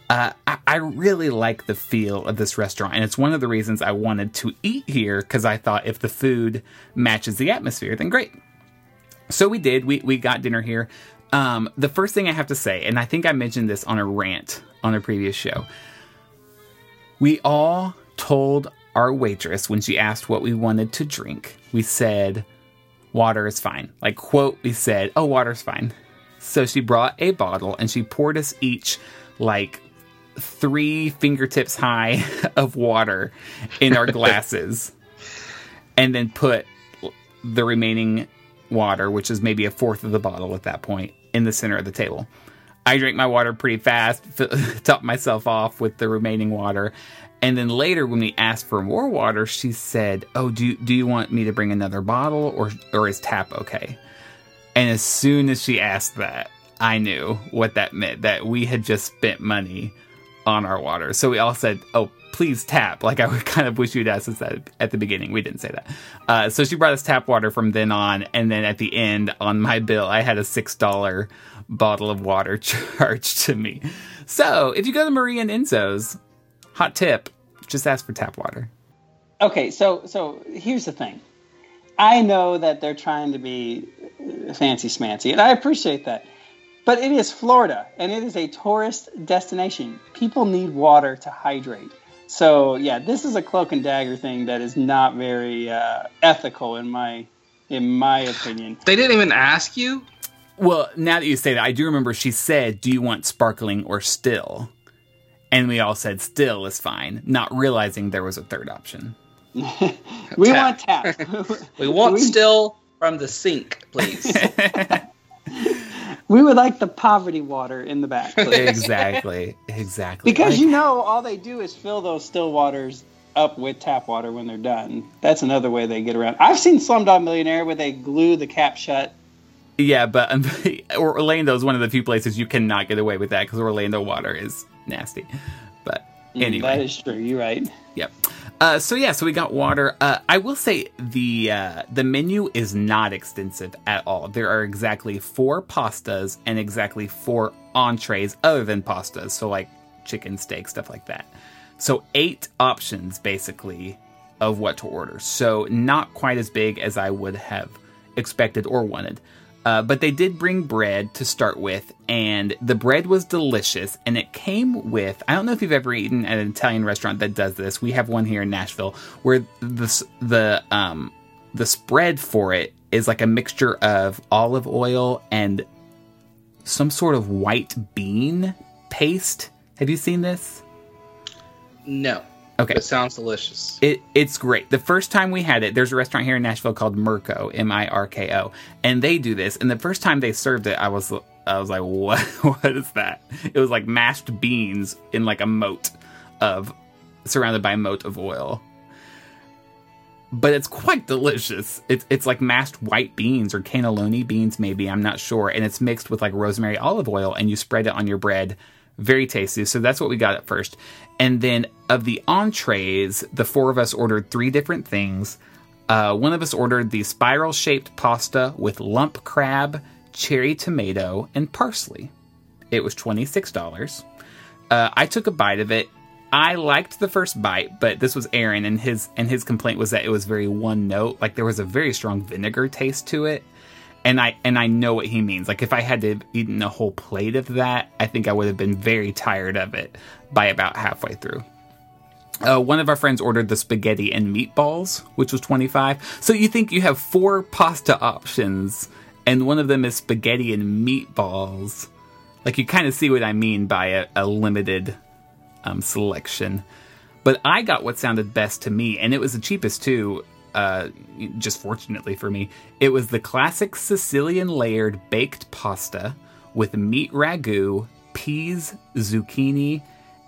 Uh, I, I really like the feel of this restaurant, and it's one of the reasons I wanted to eat here because I thought if the food matches the atmosphere, then great. So we did. We we got dinner here. Um, the first thing I have to say, and I think I mentioned this on a rant on a previous show, we all told our waitress when she asked what we wanted to drink, we said, "Water is fine." Like, quote, we said, "Oh, water's fine." So she brought a bottle and she poured us each like three fingertips high of water in our glasses and then put the remaining water, which is maybe a fourth of the bottle at that point, in the center of the table. I drank my water pretty fast, topped myself off with the remaining water. And then later when we asked for more water, she said, "Oh, do you, do you want me to bring another bottle or or is tap okay?" And as soon as she asked that, I knew what that meant, that we had just spent money on our water. So we all said, "Oh, please tap." Like I would kind of wish you'd asked us that at the beginning. We didn't say that. Uh, so she brought us tap water from then on. And then at the end on my bill, I had a six dollars bottle of water charged to me. So if you go to Maria and Enzo's, hot tip, just ask for tap water. Okay, so so here's the thing. I know that they're trying to be fancy-smancy, and I appreciate that. But it is Florida, and it is a tourist destination. People need water to hydrate. So, yeah, this is a cloak and dagger thing that is not very uh, ethical in my in my opinion. They didn't even ask you? Well, now that you say that, I do remember she said, "Do you want sparkling or still?" And we all said, "Still is fine," not realizing there was a third option. we tap. want tap. we want we... still from the sink, please. We would like the poverty water in the back, please. Exactly, exactly. Because, like, you know, all they do is fill those still waters up with tap water when they're done. That's another way they get around. I've seen Slumdog Millionaire where they glue the cap shut. Yeah, but um, Orlando is one of the few places you cannot get away with that because Orlando water is nasty. But anyway. Mm, that is true. You're right. Yep. Uh, so, yeah, so we got water. Uh, I will say the uh, the menu is not extensive at all. There are exactly four pastas and exactly four entrees other than pastas. So, like, chicken, steak, stuff like that. So, eight options, basically, of what to order. So, not quite as big as I would have expected or wanted. Uh, but they did bring bread to start with, and the bread was delicious, and it came with, I don't know if you've ever eaten at an Italian restaurant that does this. We have one here in Nashville where the the um, the spread for it is like a mixture of olive oil and some sort of white bean paste. Have you seen this? No. Okay. It sounds delicious. It It's great. The first time we had it, there's a restaurant here in Nashville called Mirko, M I R K O, and they do this. And the first time they served it, I was I was like, what? What is that? It was like mashed beans in like a moat of, surrounded by a moat of oil. But it's quite delicious. It's it's like mashed white beans or cannelloni beans, maybe. I'm not sure. And it's mixed with like rosemary olive oil, and you spread it on your bread. Very tasty. So that's what we got at first. And then of the entrees, the four of us ordered three different things. Uh, one of us ordered the spiral-shaped pasta with lump crab, cherry tomato, and parsley. It was twenty-six dollars. Uh, I took a bite of it. I liked the first bite, but this was Aaron, and his and his complaint was that it was very one note. Like there was a very strong vinegar taste to it. And I and I know what he means. Like, if I had to have eaten a whole plate of that, I think I would have been very tired of it by about halfway through. Uh, one of our friends ordered the spaghetti and meatballs, which was twenty-five dollars. So you think you have four pasta options, and one of them is spaghetti and meatballs. Like, you kind of see what I mean by a, a limited um, selection. But I got what sounded best to me, and it was the cheapest, too. Uh, just fortunately for me, it was the classic Sicilian layered baked pasta with meat ragu, peas, zucchini,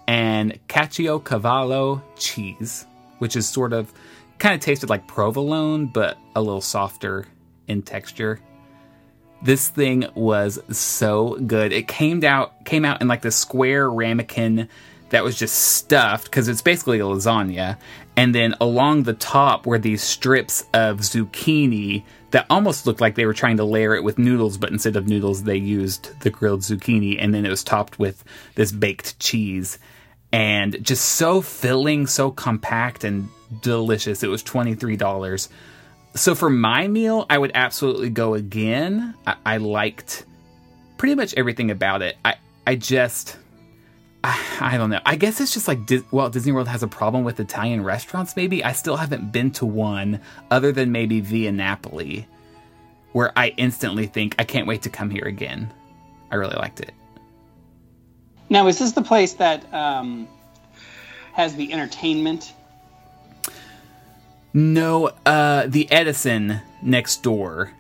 and caciocavallo cheese, which is sort of kind of tasted like provolone, but a little softer in texture. This thing was so good. It came out came out in like the square ramekin that was just stuffed, because it's basically a lasagna. And then along the top were these strips of zucchini that almost looked like they were trying to layer it with noodles, but instead of noodles, they used the grilled zucchini. And then it was topped with this baked cheese. And just so filling, so compact and delicious. It was twenty-three dollars. So for my meal, I would absolutely go again. I, I liked pretty much everything about it. I, I just... I don't know. I guess it's just like Dis- Walt Disney World has a problem with Italian restaurants, maybe. I still haven't been to one other than maybe Via Napoli, where I instantly think, I can't wait to come here again. I really liked it. Now, is this the place that um, has the entertainment? No, uh, the Edison next door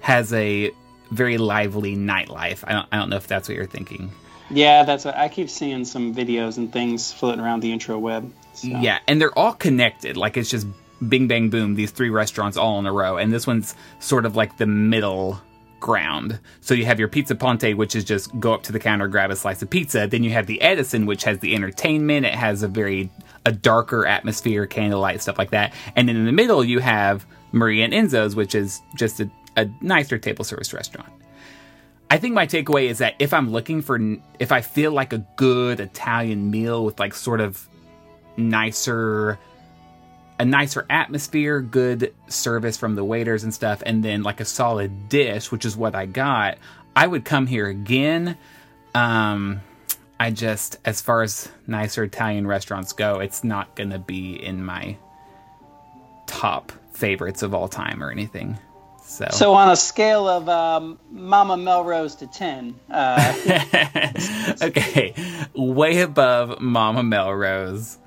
has a very lively nightlife. I don't, I don't know if that's what you're thinking. Yeah, that's what I keep seeing some videos and things floating around the intro web. So. Yeah, and they're all connected. Like, it's just bing, bang, boom, these three restaurants all in a row. And this one's sort of like the middle ground. So you have your Pizza Ponte, which is just go up to the counter, grab a slice of pizza. Then you have the Edison, which has the entertainment. It has a very a darker atmosphere, candlelight, stuff like that. And then in the middle, you have Maria and Enzo's, which is just a, a nicer table service restaurant. I think my takeaway is that if I'm looking for, if I feel like a good Italian meal with like sort of nicer, a nicer atmosphere, good service from the waiters and stuff, and then like a solid dish, which is what I got, I would come here again. Um, I just, as far as nicer Italian restaurants go, it's not going to be in my top favorites of all time or anything. So. so on a scale of um, Mama Melrose to ten. Uh, okay. Way above Mama Melrose.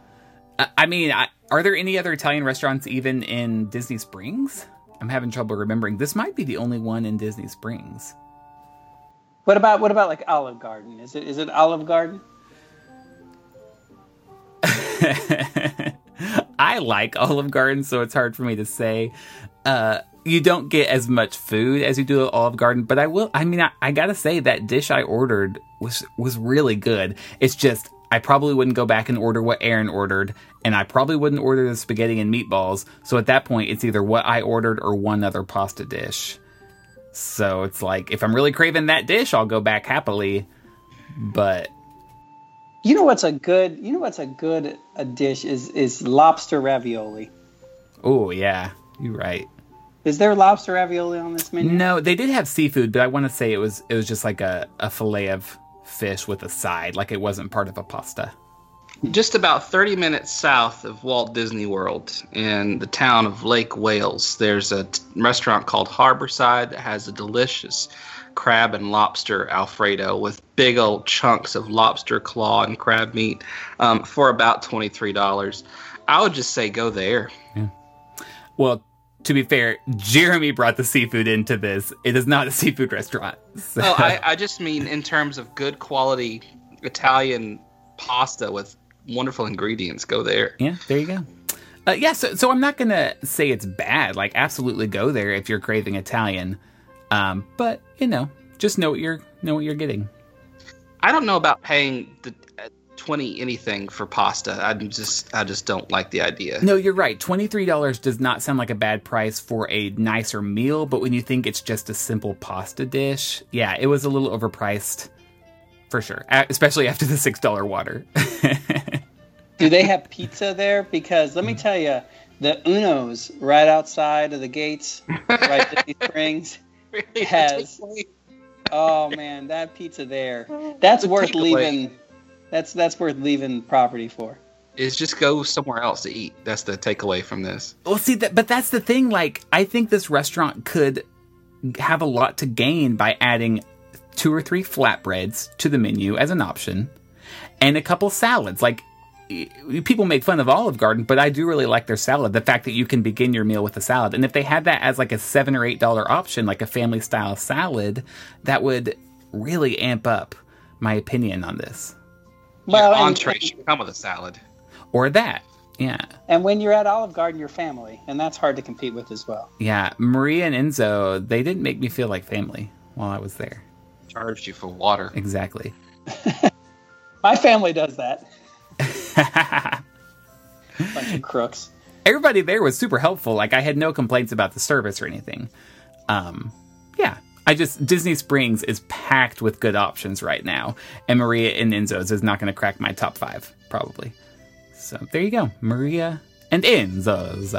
I, I mean, I, are there any other Italian restaurants even in Disney Springs? I'm having trouble remembering. This might be the only one in Disney Springs. What about what about like Olive Garden? Is it is it Olive Garden? I like Olive Garden, so it's hard for me to say. Uh, you don't get as much food as you do at Olive Garden, but I will. I mean, I, I gotta say that dish I ordered was was really good. It's just I probably wouldn't go back and order what Aaron ordered, and I probably wouldn't order the spaghetti and meatballs. So at that point, it's either what I ordered or one other pasta dish. So it's like, if I'm really craving that dish, I'll go back happily. But you know what's a good, you know what's a good a dish is is lobster ravioli. Oh yeah, you're right. Is there lobster ravioli on this menu? No, they did have seafood, but I want to say it was it was just like a, a fillet of fish with a side, like it wasn't part of a pasta. Just about thirty minutes south of Walt Disney World in the town of Lake Wales, there's a t- restaurant called Harborside that has a delicious crab and lobster Alfredo with big old chunks of lobster claw and crab meat um, for about twenty-three dollars. I would just say go there. Yeah. Well, to be fair, Jeremy brought the seafood into this. It is not a seafood restaurant. So. No, I, I just mean in terms of good quality Italian pasta with wonderful ingredients. Go there. Yeah, there you go. Uh, yeah, so so I'm not going to say it's bad. Like, absolutely go there if you're craving Italian. Um, but, you know, just know what you're know what you're getting. I don't know about paying the uh, twenty anything for pasta. I just I just don't like the idea. No, you're right. twenty-three dollars does not sound like a bad price for a nicer meal, but when you think it's just a simple pasta dish, yeah, it was a little overpriced. For sure, especially after the six dollar water. Do they have pizza there? Because let me tell you, the Uno's right outside of the gates, right at Disney Springs, really has... Oh, man, that pizza there. That's it's worth leaving That's that's worth leaving property for. Is just go somewhere else to eat. That's the takeaway from this. Well, see, that, but that's the thing. Like, I think this restaurant could have a lot to gain by adding two or three flatbreads to the menu as an option, and a couple salads. Like, people make fun of Olive Garden, but I do really like their salad. The fact that you can begin your meal with a salad. And if they had that as like a seven or eight dollar option, like a family style salad, that would really amp up my opinion on this. Well, your entree should come with a salad. Or that. Yeah. And when you're at Olive Garden, you're family, and that's hard to compete with as well. Yeah. Maria and Enzo, they didn't make me feel like family while I was there. Charged you for water. Exactly. My family does that. Bunch of crooks. Everybody there was super helpful. Like, I had no complaints about the service or anything. Um, yeah. I just, Disney Springs is packed with good options right now. And Maria and Enzo's is not going to crack my top five, probably. So there you go. Maria and Enzo's.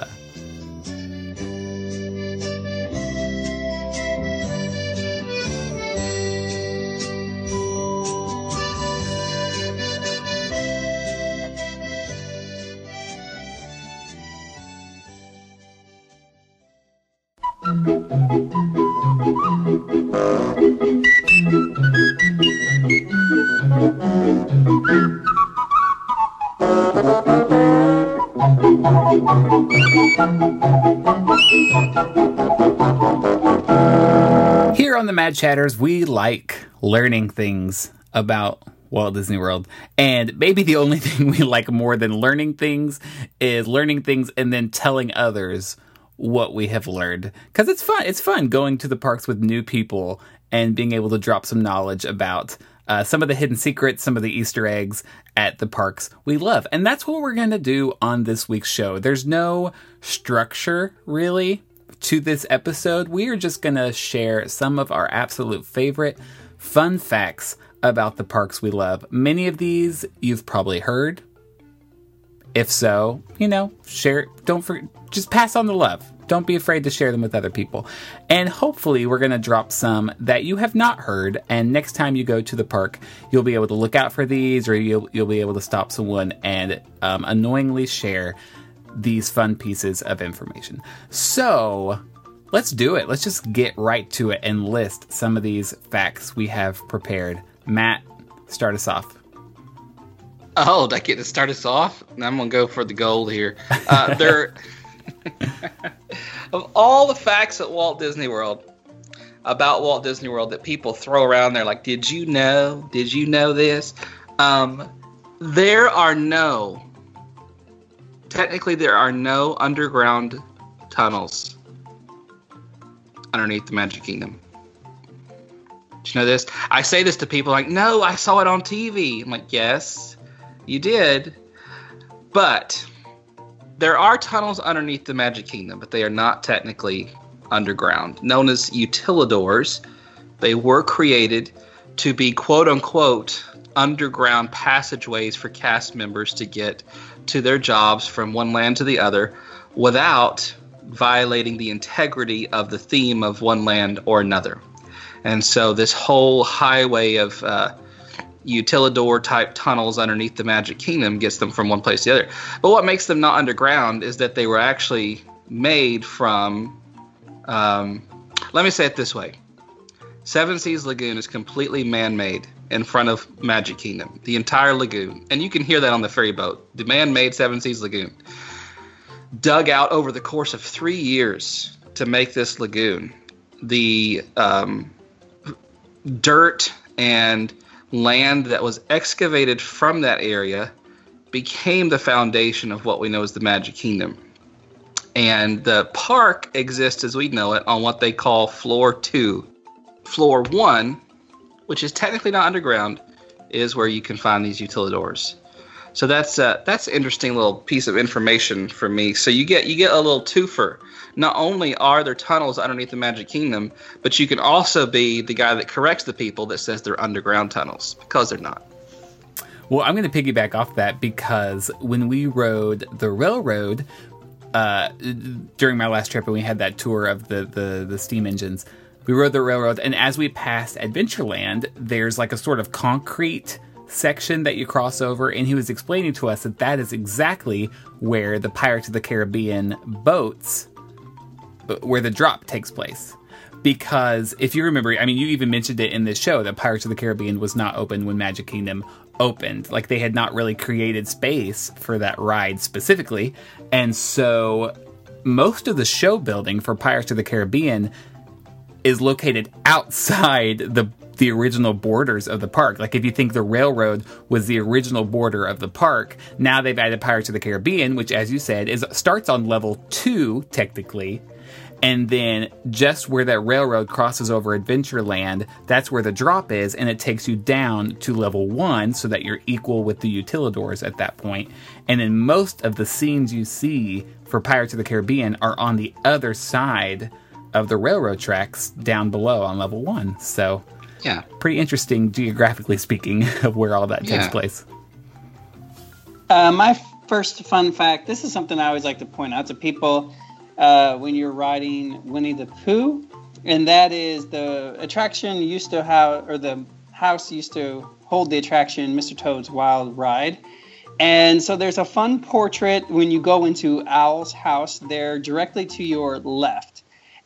Here on the Mad Chatters, we like learning things about Walt Disney World. And maybe the only thing we like more than learning things is learning things and then telling others what we have learned. Because it's fun. It's fun going to the parks with new people and being able to drop some knowledge about uh, some of the hidden secrets, some of the Easter eggs at the parks we love. And that's what we're going to do on this week's show. There's no structure, really, to this episode. We are just going to share some of our absolute favorite fun facts about the parks we love. Many of these you've probably heard. If so, you know, share, don't forget, just pass on the love. Don't be afraid to share them with other people. And hopefully we're going to drop some that you have not heard. And next time you go to the park, you'll be able to look out for these, or you'll, you'll be able to stop someone and um, annoyingly share these fun pieces of information. So let's do it. Let's just get right to it and list some of these facts we have prepared. Matt, start us off. Oh, I get to start us off? I'm going to go for the gold here. Uh, there, of all the facts at Walt Disney World, about Walt Disney World that people throw around there like, did you know? Did you know this? Um, there are no technically there are no underground tunnels underneath the Magic Kingdom. Did you know this? I say this to people like, no, I saw it on T V. I'm like, yes, you did. But there are tunnels underneath the Magic Kingdom, but they are not technically underground. Known as Utilidors, they were created to be quote-unquote underground passageways for cast members to get to their jobs from one land to the other without violating the integrity of the theme of one land or another. And so this whole highway of uh, Utilidor-type tunnels underneath the Magic Kingdom gets them from one place to the other. But what makes them not underground is that they were actually made from... Um, let me say it this way. Seven Seas Lagoon is completely man-made in front of Magic Kingdom. The entire lagoon. And you can hear that on the ferry boat. The man-made Seven Seas Lagoon. Dug out over the course of three years to make this lagoon. The... Um, dirt and land that was excavated from that area became the foundation of what we know as the Magic Kingdom. And the park exists as we know it on what they call floor two. Floor one, which is technically not underground, is where you can find these Utilidors. So that's uh, that's an interesting little piece of information for me. So you get you get a little twofer. Not only are there tunnels underneath the Magic Kingdom, but you can also be the guy that corrects the people that says they're underground tunnels, because they're not. Well, I'm going to piggyback off that, because when we rode the railroad uh, during my last trip and we had that tour of the, the, the steam engines, we rode the railroad, and as we passed Adventureland, there's like a sort of concrete section that you cross over, and he was explaining to us that that is exactly where the Pirates of the Caribbean boats, where the drop takes place. Because if you remember, I mean, you even mentioned it in this show that Pirates of the Caribbean was not open when Magic Kingdom opened. Like, they had not really created space for that ride specifically. And so most of the show building for Pirates of the Caribbean is located outside the the original borders of the park. Like, if you think the railroad was the original border of the park, now they've added Pirates of the Caribbean, which, as you said, is starts on level two, technically, and then just where that railroad crosses over Adventureland, that's where the drop is, and it takes you down to level one so that you're equal with the Utilidors at that point. And then most of the scenes you see for Pirates of the Caribbean are on the other side of the railroad tracks down below on level one. So... yeah. Pretty interesting, geographically speaking, of where all that takes yeah. place. Uh, my first fun fact, this is something I always like to point out to people uh, when you're riding Winnie the Pooh, and that is the attraction used to have, or the house used to hold the attraction, Mister Toad's Wild Ride. And so there's a fun portrait when you go into Owl's house there directly to your left.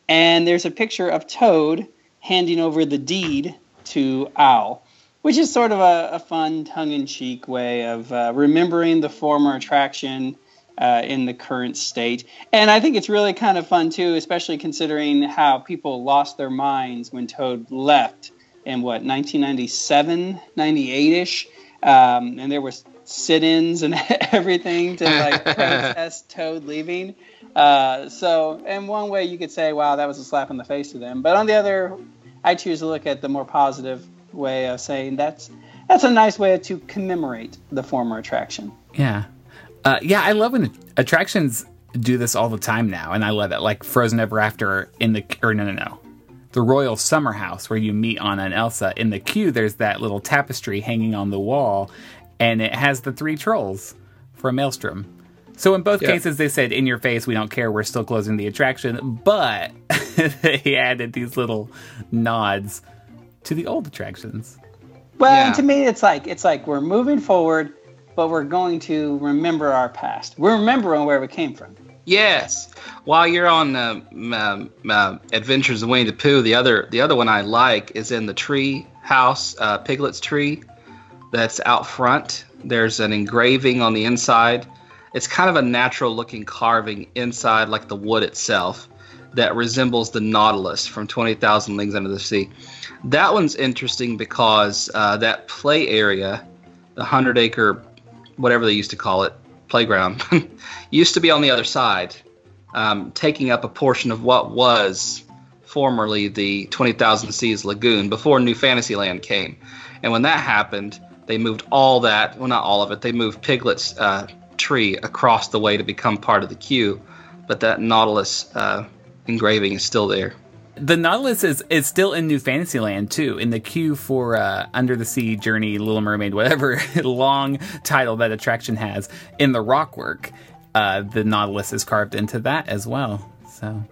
And there's a picture of Toad handing over the deed to Owl, which is sort of a, a fun tongue-in-cheek way of uh, remembering the former attraction uh, in the current state. And I think it's really kind of fun, too, especially considering how people lost their minds when Toad left in, what, nineteen ninety-seven, ninety-eight-ish? Um, and there was sit-ins and everything to, like, protest Toad leaving. Uh, so, in one way, you could say, wow, that was a slap in the face to them. But on the other, I choose to look at the more positive way of saying that's that's a nice way to commemorate the former attraction. Yeah. Uh, yeah, I love when attractions do this all the time now, and I love it. Like Frozen Ever After in the... Or no, no, no. The Royal Summer House, where you meet Anna and Elsa. In the queue, there's that little tapestry hanging on the wall, and it has the three trolls from Maelstrom. So in both yeah. cases, they said, in your face, we don't care, we're still closing the attraction. But they added these little nods to the old attractions. Well, yeah. and to me, it's like it's like we're moving forward, but we're going to remember our past. We're remembering where we came from. Yes. While you're on uh, um, uh, Adventures of Winnie the Pooh, the other, the other one I like is in the tree house, uh, Piglet's tree, that's out front. There's an engraving on the inside. It's kind of a natural-looking carving inside, like the wood itself, that resembles the Nautilus from twenty thousand Leagues Under the Sea. That one's interesting because uh, that play area, the hundred-acre, whatever they used to call it, playground used to be on the other side, um, taking up a portion of what was formerly the twenty thousand Seas Lagoon before New Fantasyland came. And when that happened, they moved all that, well, not all of it, they moved Piglet's uh, tree across the way to become part of the queue. But that Nautilus uh, engraving is still there. The Nautilus is, is still in New Fantasyland, too, in the queue for uh, Under the Sea, Journey, Little Mermaid, whatever long title that attraction has. In the rockwork, uh, the Nautilus is carved into that as well. So,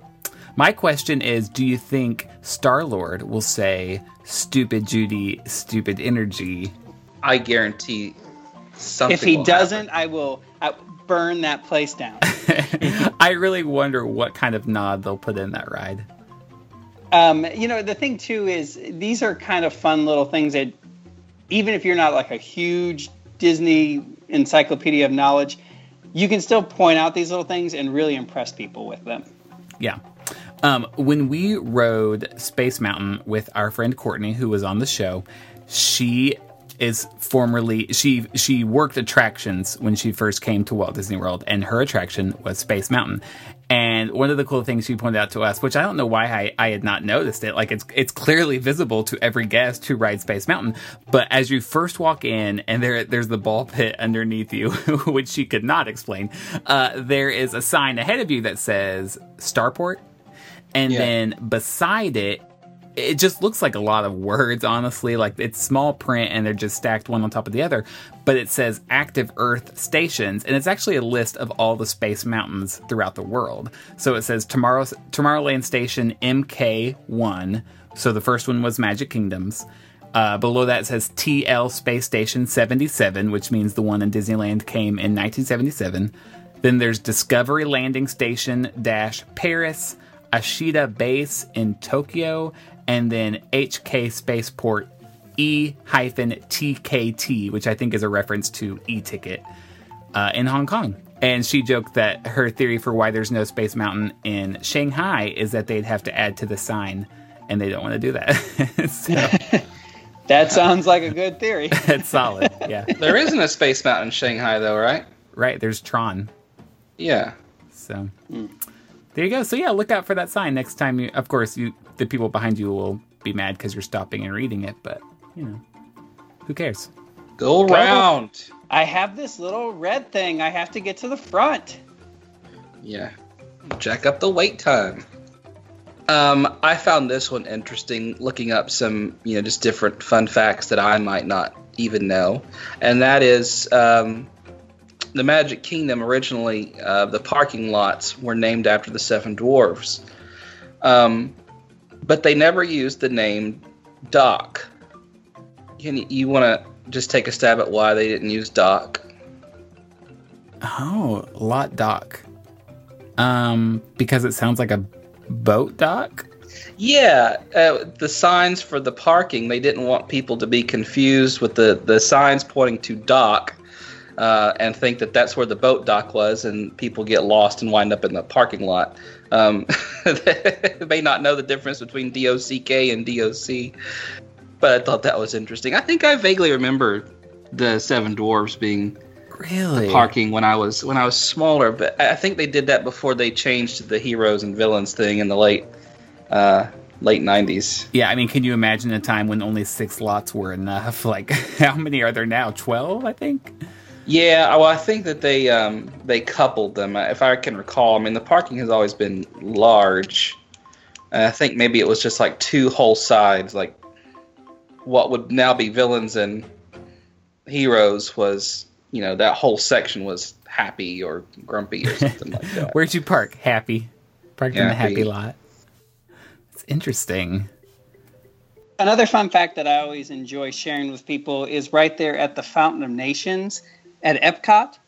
my question is, do you think Star-Lord will say, "Stupid Judy, stupid energy"? I guarantee something. If he will doesn't, happen. I will I, burn that place down. I really wonder what kind of nod they'll put in that ride. Um, you know, the thing, too, is these are kind of fun little things that even if you're not like a huge Disney encyclopedia of knowledge, you can still point out these little things and really impress people with them. Yeah. Um, when we rode Space Mountain with our friend Courtney, who was on the show, she is formerly, she she worked attractions when she first came to Walt Disney World, and her attraction was Space Mountain. And one of the cool things she pointed out to us, which I don't know why I, I had not noticed it, like it's it's clearly visible to every guest who rides Space Mountain, but as you first walk in and there there's the ball pit underneath you, which she could not explain, uh, there is a sign ahead of you that says Starport, and yeah. then beside it, it just looks like a lot of words, honestly. Like, it's small print, and they're just stacked one on top of the other. But it says Active Earth Stations, and it's actually a list of all the Space Mountains throughout the world. So it says Tomorrow Tomorrowland Station M K one. So the first one was Magic Kingdoms. Uh, below that it says T L Space Station seventy-seven, which means the one in Disneyland came in nineteen seventy-seven. Then there's Discovery Landing Station dash Paris, Ashita Base in Tokyo, and then H K Spaceport E T K T, which I think is a reference to e-ticket, uh, in Hong Kong. And she joked that her theory for why there's no Space Mountain in Shanghai is that they'd have to add to the sign, and they don't want to do that. so, that sounds like a good theory. It's solid, yeah. There isn't a Space Mountain in Shanghai, though, right? Right, there's Tron. Yeah. So, mm. There you go. So, yeah, look out for that sign next time. You, of course, you... the people behind you will be mad because you're stopping and reading it, but, you know, who cares? Go around. I have this little red thing. I have to get to the front. Yeah. Jack up the wait time. Um, I found this one interesting, looking up some, you know, just different fun facts that I might not even know. And that is um, the Magic Kingdom originally, uh, the parking lots were named after the Seven Dwarfs. Um... But they never used the name Doc. Can you, you want to just take a stab at why they didn't use Doc? Oh, lot dock. Um, because it sounds like a boat dock? Yeah. Uh, the signs for the parking, they didn't want people to be confused with the, the signs pointing to dock uh, and think that that's where the boat dock was, and people get lost and wind up in the parking lot. Um, they may not know the difference between D O C K and D O C, but I thought that was interesting. I think I vaguely remember the Seven Dwarfs being really the parking when I was when I was smaller, but I think they did that before they changed to the heroes and villains thing in the late uh, late nineties. Yeah, I mean, can you imagine a time when only six lots were enough? Like, how many are there now? Twelve, I think. Yeah, well, I think that they um, they coupled them, if I can recall. I mean, the parking has always been large. And I think maybe it was just like two whole sides. Like, what would now be villains and heroes was, you know, that whole section was happy or grumpy or something like that. Where'd you park? Happy. Parked happy. In the happy lot. It's interesting. Another fun fact that I always enjoy sharing with people is right there at the Fountain of Nations at Epcot.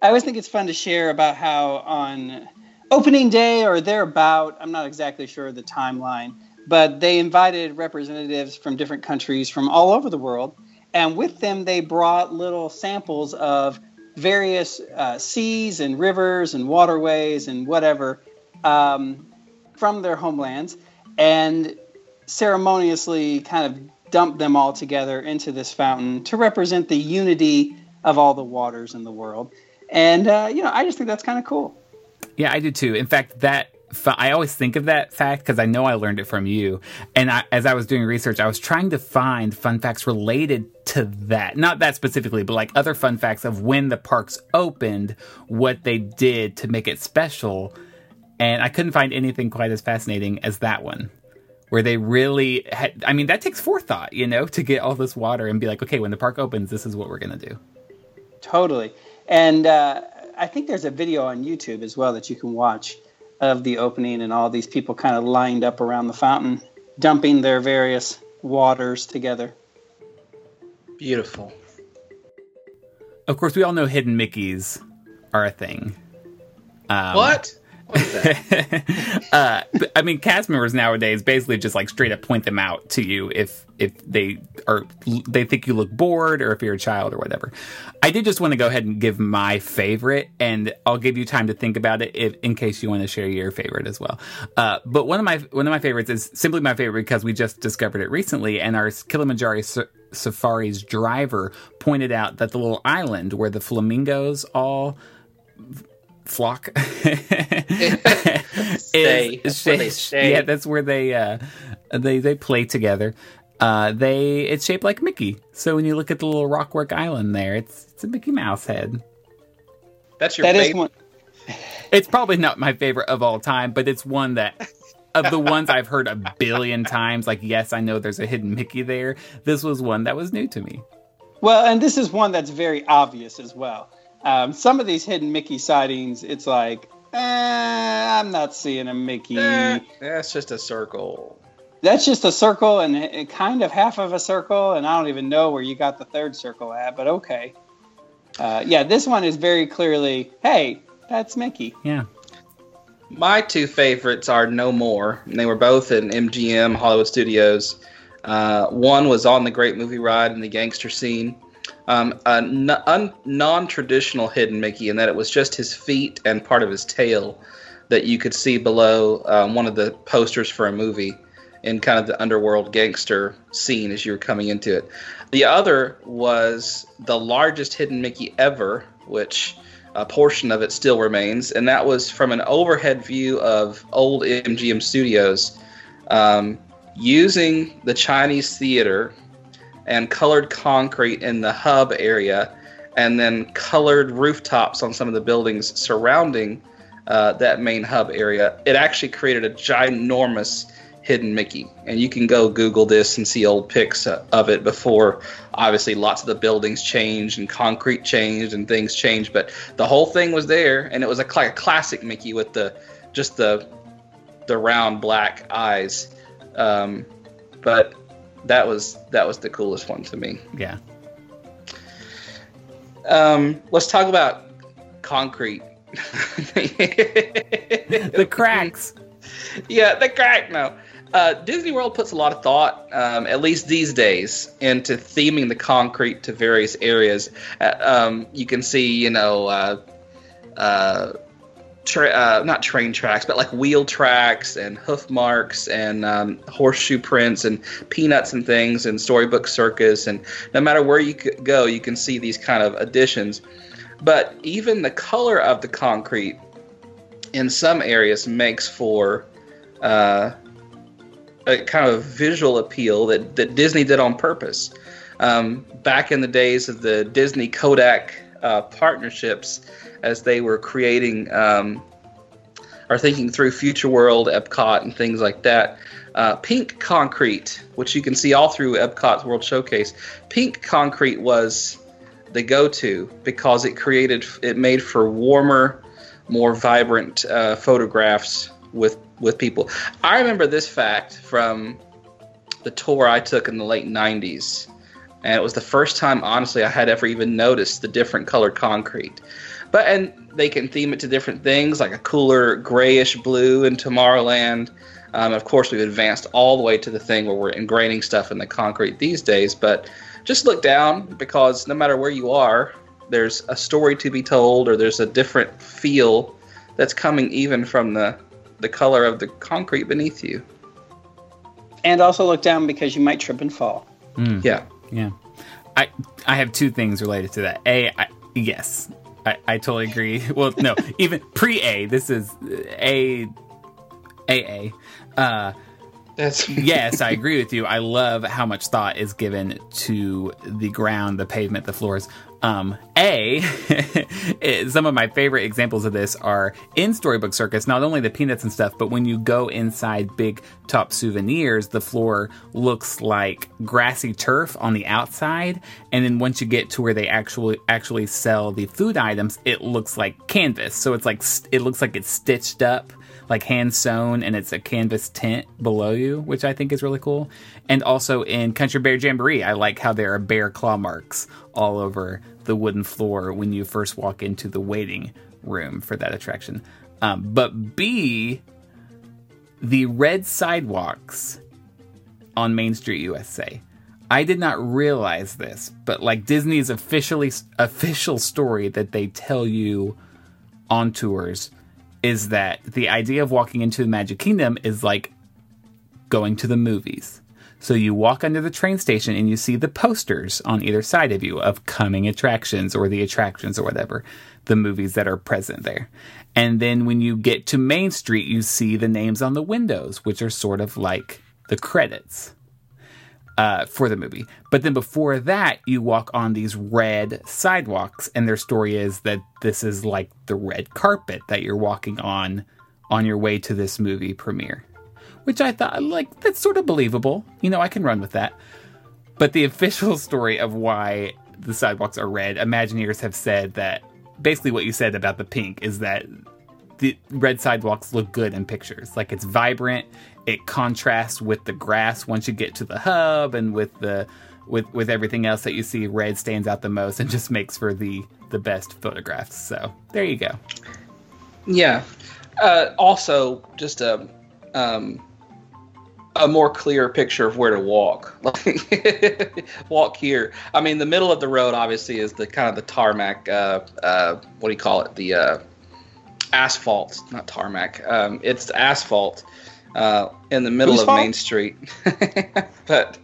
I always think it's fun to share about how on opening day or thereabout, I'm not exactly sure of the timeline, but they invited representatives from different countries from all over the world. And with them, they brought little samples of various uh, seas and rivers and waterways and whatever um, from their homelands, and ceremoniously kind of dumped them all together into this fountain to represent the unity of all the waters in the world. And, uh, you know, I just think that's kind of cool. Yeah, I do too. In fact, that I always think of that fact because I know I learned it from you. And I, as I was doing research, I was trying to find fun facts related to that. Not that specifically, but like other fun facts of when the parks opened, what they did to make it special. And I couldn't find anything quite as fascinating as that one, where they really had, I mean, that takes forethought, you know, to get all this water and be like, okay, when the park opens, this is what we're going to do. Totally. And uh, I think there's a video on YouTube as well that you can watch of the opening and all these people kind of lined up around the fountain, dumping their various waters together. Beautiful. Of course, we all know hidden Mickeys are a thing. Um, what? What is that? uh, but, I mean, cast members nowadays basically just like straight up point them out to you if if they are they think you look bored or if you're a child or whatever. I did just want to go ahead and give my favorite, and I'll give you time to think about it if, in case you want to share your favorite as well. Uh, but one of my one of my favorites is simply my favorite because we just discovered it recently, and our Kilimanjaro Sa- Safari's driver pointed out that the little island where the flamingos all flock stay. Is, where they stay. Yeah, that's where they uh they they play together. Uh they it's shaped like Mickey, so when you look at the little rockwork island there, it's it's a Mickey Mouse head. That's your that favorite. Is one. It's probably not my favorite of all time, but it's one that of the ones I've heard a billion times, like, yes, I know there's a hidden Mickey there. This was one that was new to me. Well, and this is one that's very obvious as well. Um, some of these hidden Mickey sightings, it's like, eh, I'm not seeing a Mickey. Eh, that's just a circle. That's just a circle and, and kind of half of a circle, and I don't even know where you got the third circle at, but okay. Uh, yeah, this one is very clearly, hey, that's Mickey. Yeah. My two favorites are No More, and they were both in M G M Hollywood Studios. Uh, one was on the Great Movie Ride in the gangster scene. Um, a non- un- non-traditional hidden Mickey in that it was just his feet and part of his tail that you could see below um, one of the posters for a movie in kind of the underworld gangster scene as you were coming into it. The other was the largest hidden Mickey ever, which a portion of it still remains, and that was from an overhead view of old M G M Studios um, using the Chinese theater and colored concrete in the hub area, and then colored rooftops on some of the buildings surrounding uh, that main hub area. It actually created a ginormous hidden Mickey. And you can go Google this and see old pics of it before. Obviously, lots of the buildings changed and concrete changed and things changed, but the whole thing was there, and it was a, like a classic Mickey with the just the the round black eyes. Um, but... That was that was the coolest one to me. Yeah. Um, let's talk about concrete. The cracks. Yeah, the crack. No, uh, Disney World puts a lot of thought, um, at least these days, into theming the concrete to various areas. Uh, um, you can see, you know, uh, uh, tra- uh, not train tracks, but like wheel tracks and hoof marks and um, horseshoe prints and peanuts and things and Storybook Circus. And no matter where you go, you can see these kind of additions. But even the color of the concrete in some areas makes for uh, a kind of visual appeal that, that Disney did on purpose. Um, back in the days of the Disney Kodak uh, partnerships, as they were creating um, or thinking through Future World, Epcot, and things like that. Uh, pink concrete, which you can see all through Epcot's World Showcase, pink concrete was the go-to because it created, it made for warmer, more vibrant uh, photographs with with people. I remember this fact from the tour I took in the late nineties, and it was the first time, honestly, I had ever even noticed the different colored concrete. But and they can theme it to different things, like a cooler grayish blue in Tomorrowland. Um, of course, we've advanced all the way to the thing where we're ingraining stuff in the concrete these days. But just look down, because no matter where you are, there's a story to be told, or there's a different feel that's coming even from the, the color of the concrete beneath you. And also look down because you might trip and fall. Mm. Yeah. Yeah. I I have two things related to that. A, I, yes. I, I totally agree. Well, no, even pre-A, this is A, A, A. Uh, That's yes, I agree with you. I love how much thought is given to the ground, the pavement, the floors. Um, A, some of my favorite examples of this are in Storybook Circus, not only the peanuts and stuff, but when you go inside Big Top Souvenirs, the floor looks like grassy turf on the outside. And then once you get to where they actually actually sell the food items, it looks like canvas. So it's like it looks like it's stitched up, like hand sewn, and it's a canvas tent below you, which I think is really cool. And also in Country Bear Jamboree, I like how there are bear claw marks all over the wooden floor when you first walk into the waiting room for that attraction. Um, but B, the red sidewalks on Main Street U S A. I did not realize this, but like Disney's officially official story that they tell you on tours is that the idea of walking into the Magic Kingdom is like going to the movies. So you walk under the train station and you see the posters on either side of you of coming attractions or the attractions or whatever, the movies that are present there. And then when you get to Main Street, you see the names on the windows, which are sort of like the credits uh, for the movie. But then before that, you walk on these red sidewalks, and their story is that this is like the red carpet that you're walking on on your way to this movie premiere. Which I thought, like, that's sort of believable. You know, I can run with that. But the official story of why the sidewalks are red, Imagineers have said that basically what you said about the pink is that the red sidewalks look good in pictures. Like, it's vibrant. It contrasts with the grass once you get to the hub and with the with, with everything else that you see. Red stands out the most and just makes for the, the best photographs. So, there you go. Yeah. Uh, also, just a... Um, a more clear picture of where to walk. Like, walk here. I mean, the middle of the road obviously is the kind of the tarmac. Uh, uh, what do you call it? The uh, asphalt, not tarmac. Um, it's asphalt uh, in the middle Who's of fault? Main Street. But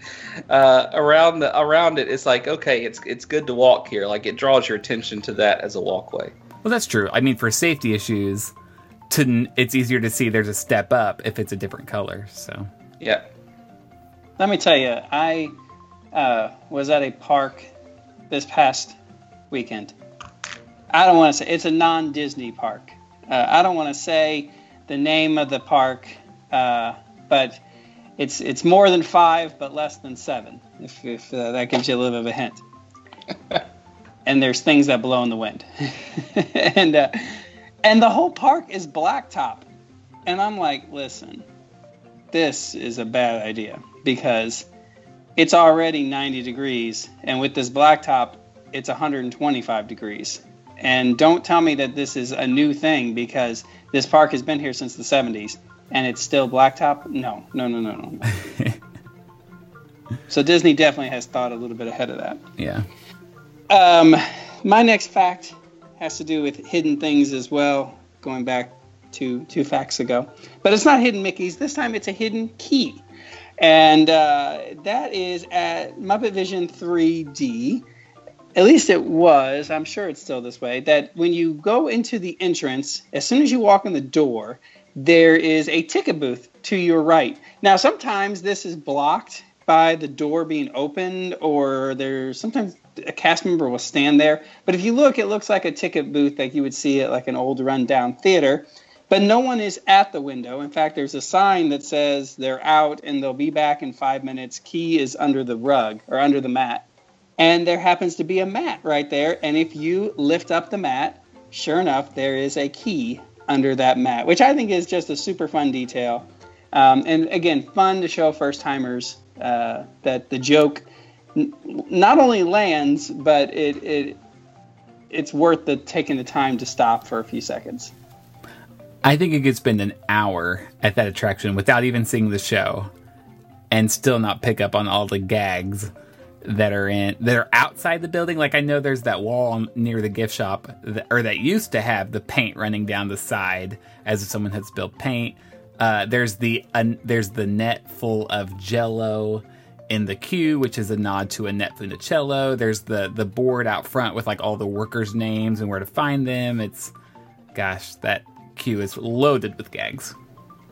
uh, around the around it, it's like okay, it's it's good to walk here. Like it draws your attention to that as a walkway. Well, that's true. I mean, for safety issues. To, it's easier to see there's a step up if it's a different color. So yeah, let me tell you, I uh, was at a park this past weekend. I don't want to say it's a non-Disney park. Uh, I don't want to say the name of the park, uh, but it's it's more than five, but less than seven. If, if uh, that gives you a little bit of a hint. And there's things that blow in the wind, and. Uh, And the whole park is blacktop. And I'm like, listen, this is a bad idea because it's already ninety degrees. And with this blacktop, it's one hundred twenty-five degrees. And don't tell me that this is a new thing because this park has been here since the seventies and it's still blacktop. No, no, no, no, no. So Disney definitely has thought a little bit ahead of that. Yeah. Um, my next fact has to do with hidden things as well, going back to two facts ago. But it's not hidden Mickeys. This time it's a hidden key. And uh, that is at Muppet Vision three D. At least it was. I'm sure it's still this way. That when you go into the entrance, as soon as you walk in the door, there is a ticket booth to your right. Now, sometimes this is blocked by the door being opened, or there's sometimes a cast member will stand there. But if you look, it looks like a ticket booth like you would see at like an old rundown theater. But no one is at the window. In fact, there's a sign that says they're out and they'll be back in five minutes. Key is under the rug or under the mat. And there happens to be a mat right there. And if you lift up the mat, sure enough, there is a key under that mat, which I think is just a super fun detail. Um, and again, fun to show first timers uh, that the joke not only lands, but it, it it's worth the taking the time to stop for a few seconds. I think you could spend an hour at that attraction without even seeing the show and still not pick up on all the gags that are in that are outside the building. Like I know there's that wall near the gift shop that, or that used to have the paint running down the side as if someone had spilled paint. Uh, there's the uh, there's the net full of Jell-O in the queue, which is a nod to Annette Funicello. There's the the board out front with like all the workers' names and where to find them. It's, gosh, that queue is loaded with gags.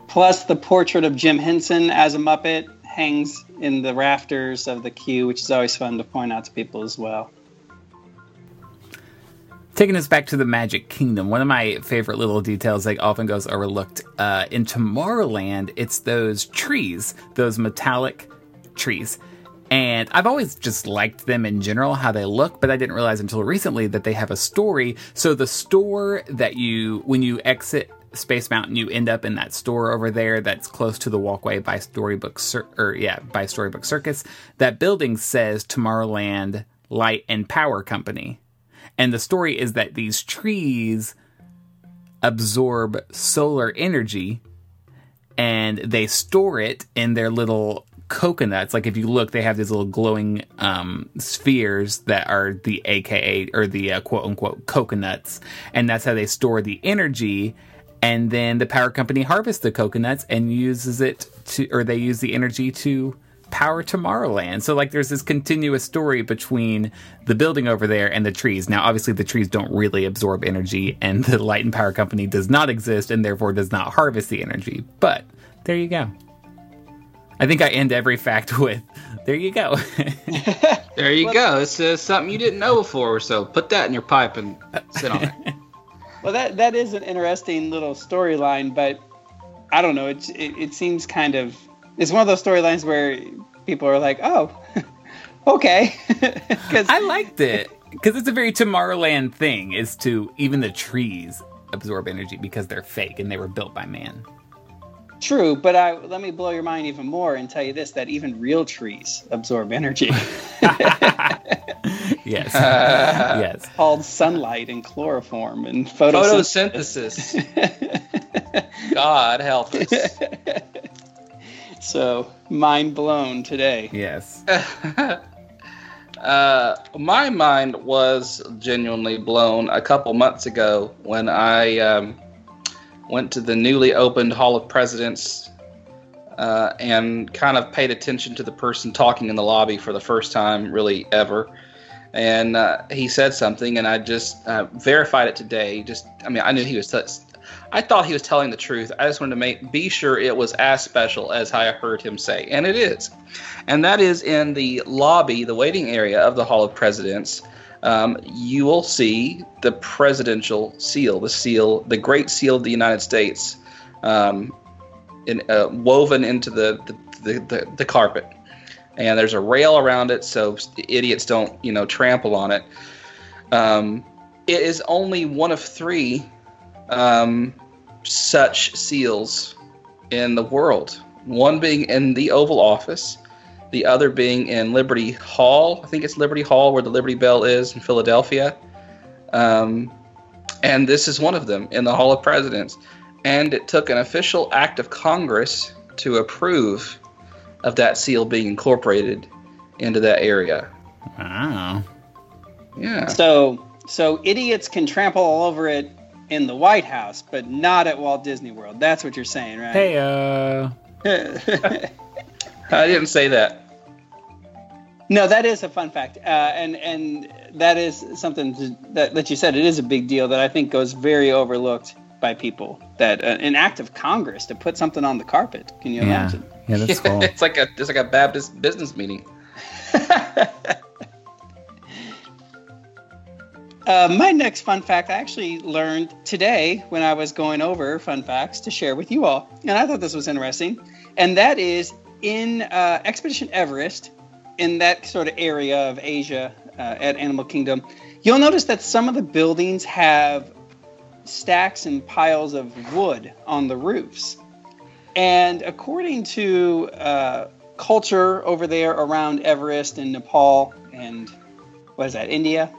Plus, the portrait of Jim Henson as a Muppet hangs in the rafters of the queue, which is always fun to point out to people as well. Taking us back to the Magic Kingdom, one of my favorite little details that often goes overlooked, uh, in Tomorrowland, it's those trees, those metallic trees. And I've always just liked them in general, how they look, but I didn't realize until recently that they have a story. So the store that you, when you exit Space Mountain, you end up in that store over there that's close to the walkway by Storybook Cir- or yeah, by Storybook Circus. That building says Tomorrowland Light and Power Company. And the story is that these trees absorb solar energy and they store it in their little coconuts. Like if you look, they have these little glowing um, spheres that are the A K A or the uh, quote unquote coconuts. And that's how they store the energy. And then the power company harvests the coconuts and uses it to, or they use the energy to power Tomorrowland. So like there's this continuous story between the building over there and the trees. Now obviously the trees don't really absorb energy and the light and power company does not exist and therefore does not harvest the energy. But there you go. I think I end every fact with there you go. There you well, go. It's uh, something you didn't know before, so put that in your pipe and sit on it. Well, that that is an interesting little storyline, but I don't know, it, it, it seems kind of, it's one of those storylines where people are like, oh, okay. I liked it because it's a very Tomorrowland thing, is to even the trees absorb energy because they're fake and they were built by man. True, but I, let me blow your mind even more and tell you this, that even real trees absorb energy. Yes. Uh, yes. Called sunlight and chloroform and photosynthesis. Photosynthesis. God help us. So, mind blown today. Yes. uh, my mind was genuinely blown a couple months ago when I um, went to the newly opened Hall of Presidents uh, and kind of paid attention to the person talking in the lobby for the first time, really, ever. And uh, he said something, and I just uh, verified it today. Just, I mean, I knew he was... T- I thought he was telling the truth. I just wanted to make be sure it was as special as I heard him say, and it is. And that is in the lobby, the waiting area of the Hall of Presidents. Um, you will see the presidential seal, the seal, the Great Seal of the United States, um, in, uh, woven into the the, the, the the carpet. And there's a rail around it, so idiots don't, you know, trample on it. Um, it is only one of three. Um, such seals in the world. One being in the Oval Office, the other being in Liberty Hall. I think it's Liberty Hall where the Liberty Bell is in Philadelphia. Um, and this is one of them in the Hall of Presidents. And it took an official act of Congress to approve of that seal being incorporated into that area. Wow. Yeah. So, so idiots can trample all over it in the White House, but not at Walt Disney World. That's what you're saying, right? Hey, uh. I didn't say that. No, that is a fun fact. Uh, and, and that is something to, that, that you said. It is a big deal that I think goes very overlooked by people. That uh, an act of Congress to put something on the carpet. Can you yeah. imagine? Yeah, that's cool. it's, like a, it's like a Baptist business meeting. Uh, my next fun fact I actually learned today when I was going over fun facts to share with you all. And I thought this was interesting. And that is in uh, Expedition Everest, in that sort of area of Asia uh, at Animal Kingdom, you'll notice that some of the buildings have stacks and piles of wood on the roofs. And according to uh, culture over there around Everest and Nepal and what is that, India?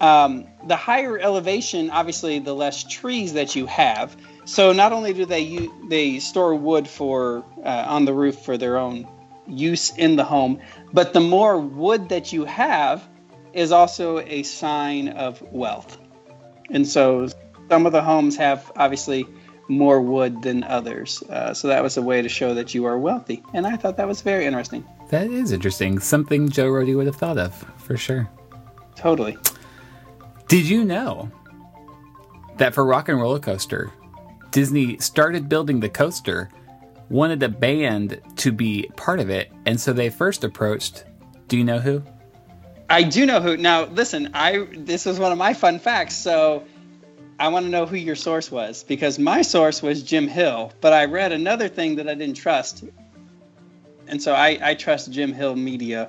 Um, the higher elevation, obviously, the less trees that you have. So not only do they use, they store wood for uh, on the roof for their own use in the home, but the more wood that you have is also a sign of wealth. And so some of the homes have, obviously, more wood than others. Uh, so that was a way to show that you are wealthy. And I thought that was very interesting. That is interesting. Something Joe Rohde would have thought of, for sure. Totally. Did you know that for Rock and Roller Coaster, Disney started building the coaster, wanted a band to be part of it, and so they first approached, do you know who? I do know who. Now, listen, I this is one of my fun facts, so I want to know who your source was, because my source was Jim Hill, but I read another thing that I didn't trust, and so I, I trust Jim Hill Media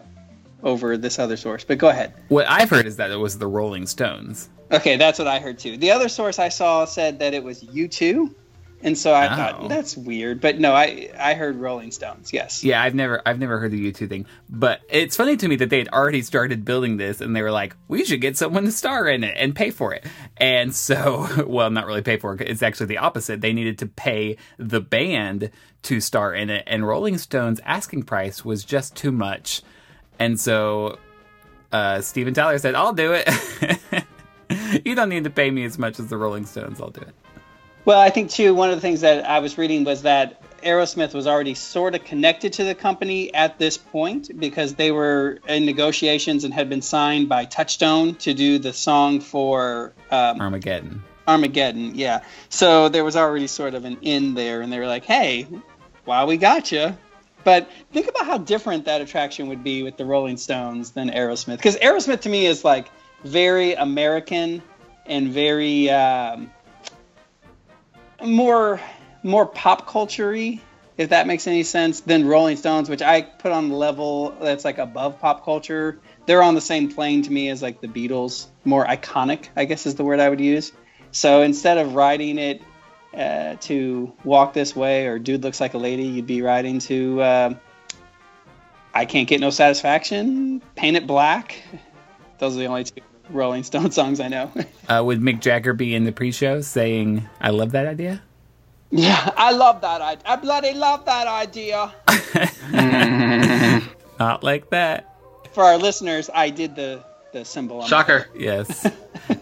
over this other source, but go ahead. What I've heard is that it was the Rolling Stones. Okay, that's what I heard, too. The other source I saw said that it was U two, and so I oh. thought, that's weird, but no, I I heard Rolling Stones, yes. Yeah, I've never I've never heard the U two thing, but it's funny to me that they had already started building this, and they were like, we should get someone to star in it and pay for it. And so, well, not really pay for it, it's actually the opposite. They needed to pay the band to star in it, and Rolling Stones' asking price was just too much. And so uh, Steven Tyler said, I'll do it. You don't need to pay me as much as the Rolling Stones. I'll do it. Well, I think, too, one of the things that I was reading was that Aerosmith was already sort of connected to the company at this point because they were in negotiations and had been signed by Touchstone to do the song for... Um, Armageddon. Armageddon, yeah. So there was already sort of an in there, and they were like, hey, while we got you. But think about how different that attraction would be with the Rolling Stones than Aerosmith. Because Aerosmith, to me, is like... very American and very um, more more pop culture-y, if that makes any sense, than Rolling Stones, which I put on the level that's like above pop culture. They're on the same plane to me as like the Beatles, more iconic, I guess is the word I would use. So instead of riding it uh, to Walk This Way or Dude Looks Like a Lady, you'd be riding to uh, I Can't Get No Satisfaction, Paint It Black. Those are the only two Rolling Stone songs I know. uh, would Mick Jagger be in the pre-show saying, I love that idea? Yeah, I love that idea. I bloody love that idea. Not like that. For our listeners, I did the, the symbol. On Shocker. That. Yes.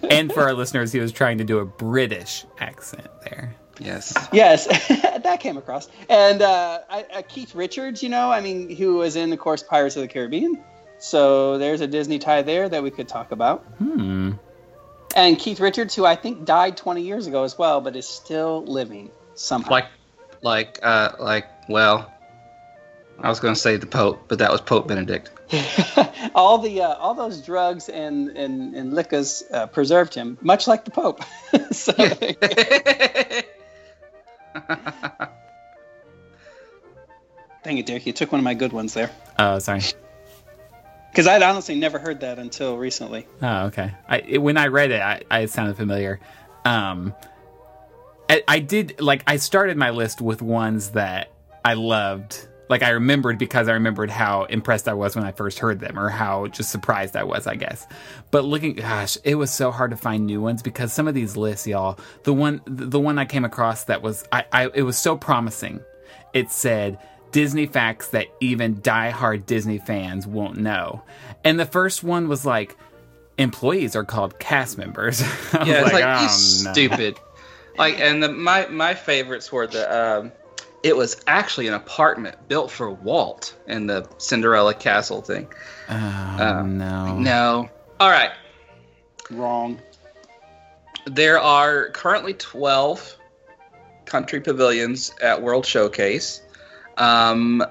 And for our listeners, he was trying to do a British accent there. Yes. Yes, that came across. And uh, I, uh, Keith Richards, you know, I mean, who was in, of course, Pirates of the Caribbean. So there's a Disney tie there that we could talk about. Hmm. And Keith Richards, who I think died twenty years ago as well, but is still living somehow. Like, like, uh, like. Well, I was going to say the Pope, but that was Pope Benedict. all the, uh, all those drugs and and and liquors uh, preserved him, much like the Pope. So, dang it, Derek! You took one of my good ones there. Oh, sorry. Because I'd honestly never heard that until recently. Oh, okay. I, it, when I read it, I, I sounded familiar. Um, I, I did, like, I started my list with ones that I loved. Like, I remembered because I remembered how impressed I was when I first heard them, or how just surprised I was, I guess. But looking, gosh, it was so hard to find new ones because some of these lists, y'all, the one the one I came across that was, I, I it was so promising. It said... Disney facts that even diehard Disney fans won't know. And the first one was like, employees are called cast members. I yeah, was it's like, like oh, no. Stupid. Like, and the, my, my favorites were the, um, it was actually an apartment built for Walt in the Cinderella Castle thing. Oh, um, no. No. All right. Wrong. There are currently twelve country pavilions at World Showcase. Um,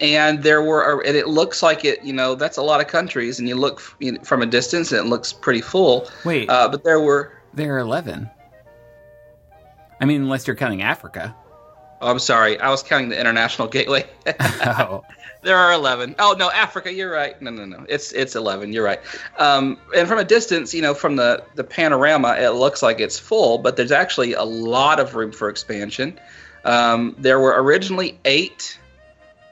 and there were, and it looks like it, you know, that's a lot of countries, and you look f- you know, from a distance and it looks pretty full. Wait, uh, but there were, there are eleven. I mean, unless you're counting Africa. Oh, I'm sorry. I was counting the International Gateway. Oh. There are eleven. Oh no, Africa. You're right. No, no, no. It's, it's eleven. You're right. Um, and from a distance, you know, from the, the panorama, it looks like it's full, but there's actually a lot of room for expansion. Um, there were originally eight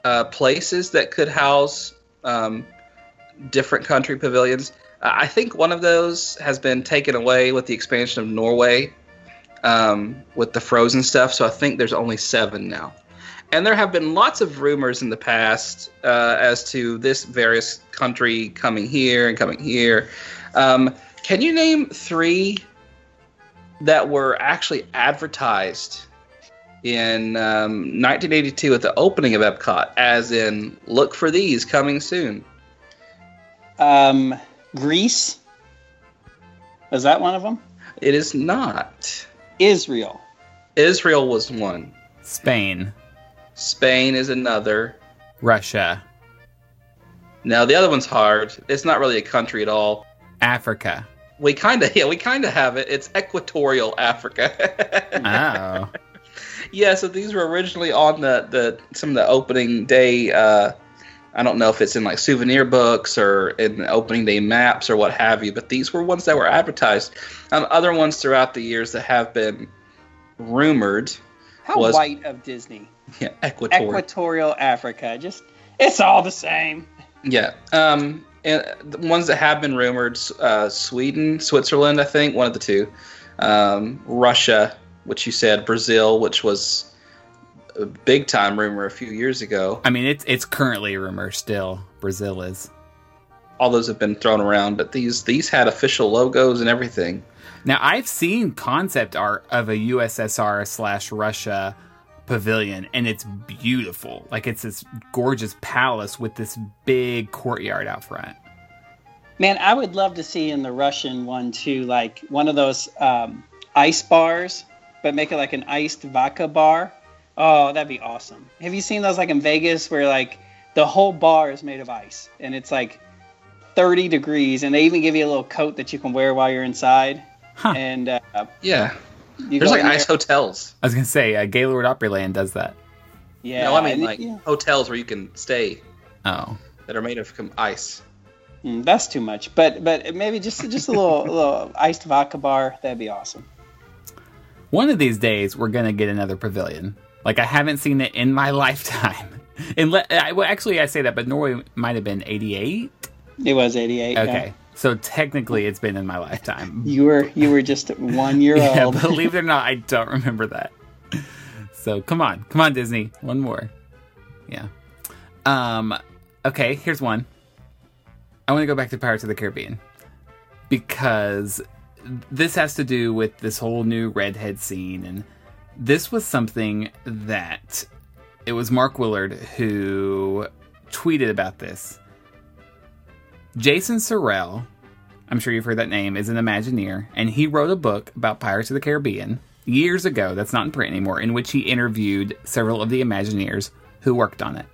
uh, places that could house um, different country pavilions. Uh, I think one of those has been taken away with the expansion of Norway um, with the Frozen stuff, so I think there's only seven now. And there have been lots of rumors in the past uh, as to this various country coming here and coming here. Um, can you name three that were actually advertised in um, nineteen eighty-two at the opening of Epcot, as in, look for these coming soon. Um, Greece? Is that one of them? It is not. Israel. Israel was one. Spain. Spain is another. Russia. Now, the other one's hard. It's not really a country at all. Africa. We kind of, yeah, we kind of have it. It's Equatorial Africa. Oh. Yeah, so these were originally on the, the some of the opening day, uh, I don't know if it's in like souvenir books or in opening day maps or what have you, but these were ones that were advertised. Um, other ones throughout the years that have been rumored. How was, white of Disney. Yeah, Equatorial. Equatorial Africa. Just, it's all the same. Yeah, um, and the ones that have been rumored, uh, Sweden, Switzerland, I think, one of the two, um, Russia, which you said, Brazil, which was a big-time rumor a few years ago. I mean, it's it's currently a rumor still. Brazil is. All those have been thrown around, but these these had official logos and everything. Now, I've seen concept art of a U S S R slash Russia pavilion, and it's beautiful. Like, it's this gorgeous palace with this big courtyard out front. Man, I would love to see in the Russian one, too, like one of those um, ice bars, but make it like an iced vodka bar. Oh, that'd be awesome. Have you seen those like in Vegas where like the whole bar is made of ice and it's like thirty degrees and they even give you a little coat that you can wear while you're inside? Huh. And uh, yeah, there's like ice there. Hotels. I was going to say uh, Gaylord Opryland does that. Yeah. No, I mean like yeah. hotels where you can stay. Oh. That are made of ice. Mm, that's too much. But but maybe just just a little, little iced vodka bar. That'd be awesome. One of these days, we're going to get another pavilion. Like, I haven't seen it in my lifetime. And le- I, well, actually, I say that, but Norway might have been eighty-eight? It was eighty-eight, okay, yeah. So technically, it's been in my lifetime. You were you were just one year yeah, old. Believe it or not, I don't remember that. So, come on. Come on, Disney. One more. Yeah. Um. Okay, here's one. I want to go back to Pirates of the Caribbean. Because this has to do with this whole new redhead scene, and this was something that it was Mark Willard who tweeted about this. Jason Sorrell, I'm sure you've heard that name, is an Imagineer, and he wrote a book about Pirates of the Caribbean years ago, that's not in print anymore, in which he interviewed several of the Imagineers who worked on it.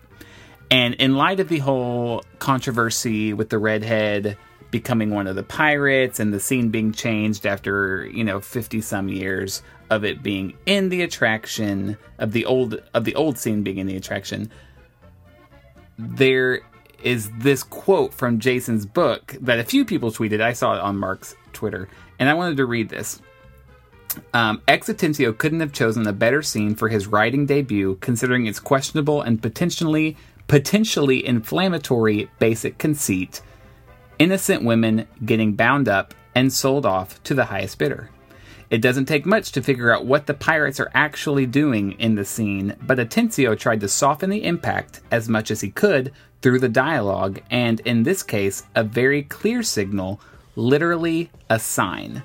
And in light of the whole controversy with the redhead becoming one of the pirates and the scene being changed after, you know, fifty some years of it being in the attraction, of the old of the old scene being in the attraction, there is this quote from Jason's book that a few people tweeted. I saw it on Mark's Twitter, and I wanted to read this. Um, Exitemptio couldn't have chosen a better scene for his writing debut, considering its questionable and potentially potentially inflammatory basic conceit. Innocent women getting bound up and sold off to the highest bidder. It doesn't take much to figure out what the pirates are actually doing in the scene, but Atencio tried to soften the impact as much as he could through the dialogue, and in this case, a very clear signal, literally a sign.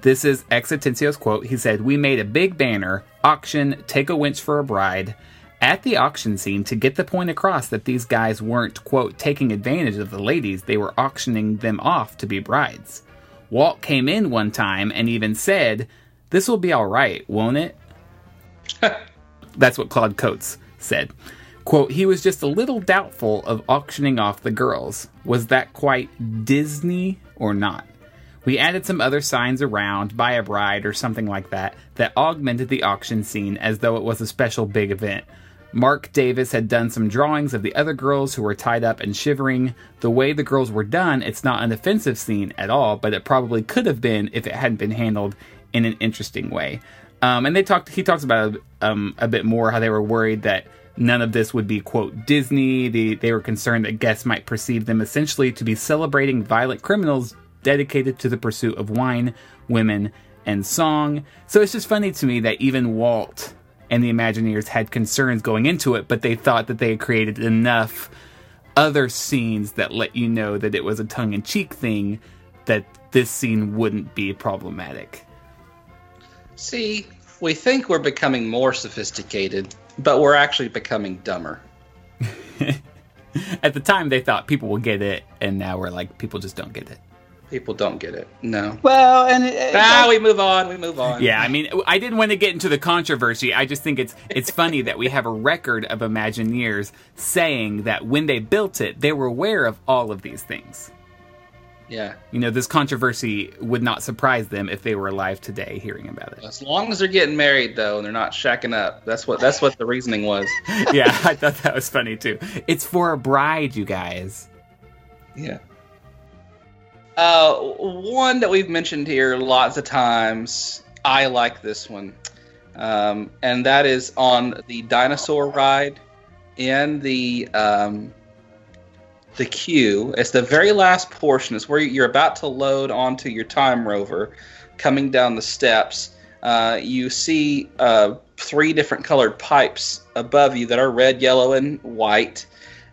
This is ex Atencio's quote. He said, "We made a big banner, auction, take a wench for a bride, at the auction scene to get the point across that these guys weren't, quote, taking advantage of the ladies. They were auctioning them off to be brides. Walt came in one time and even said, 'This will be all right, won't it?'" That's what Claude Coates said. Quote, "He was just a little doubtful of auctioning off the girls. Was that quite Disney or not? We added some other signs around, buy a bride or something like that, that augmented the auction scene as though it was a special big event. Mark Davis had done some drawings of the other girls who were tied up and shivering. The way the girls were done, it's not an offensive scene at all, but it probably could have been if it hadn't been handled in an interesting way." Um, and they talked. He talks about um, a bit more how they were worried that none of this would be, quote, Disney. They, they were concerned that guests might perceive them essentially to be celebrating violent criminals dedicated to the pursuit of wine, women, and song. So it's just funny to me that even Walt and the Imagineers had concerns going into it, but they thought that they had created enough other scenes that let you know that it was a tongue-in-cheek thing, that this scene wouldn't be problematic. See, We think we're becoming more sophisticated, but we're actually becoming dumber. At the time, they thought people will get it, and now we're like, people just don't get it. People don't get it, no. Well, and... It, it, ah, we move on, we move on. Yeah, I mean, I didn't want to get into the controversy. I just think it's it's funny that we have a record of Imagineers saying that when they built it, they were aware of all of these things. Yeah. You know, this controversy would not surprise them if they were alive today hearing about it. As long as they're getting married, though, and they're not shacking up. That's what that's what the reasoning was. Yeah, I thought that was funny, too. It's for a bride, you guys. Yeah. Uh, one that we've mentioned here lots of times, I like this one, um, and that is on the dinosaur ride in the um, the queue. It's the very last portion. It's where you're about to load onto your time rover coming down the steps. Uh, you see uh, three different colored pipes above you that are red, yellow, and white,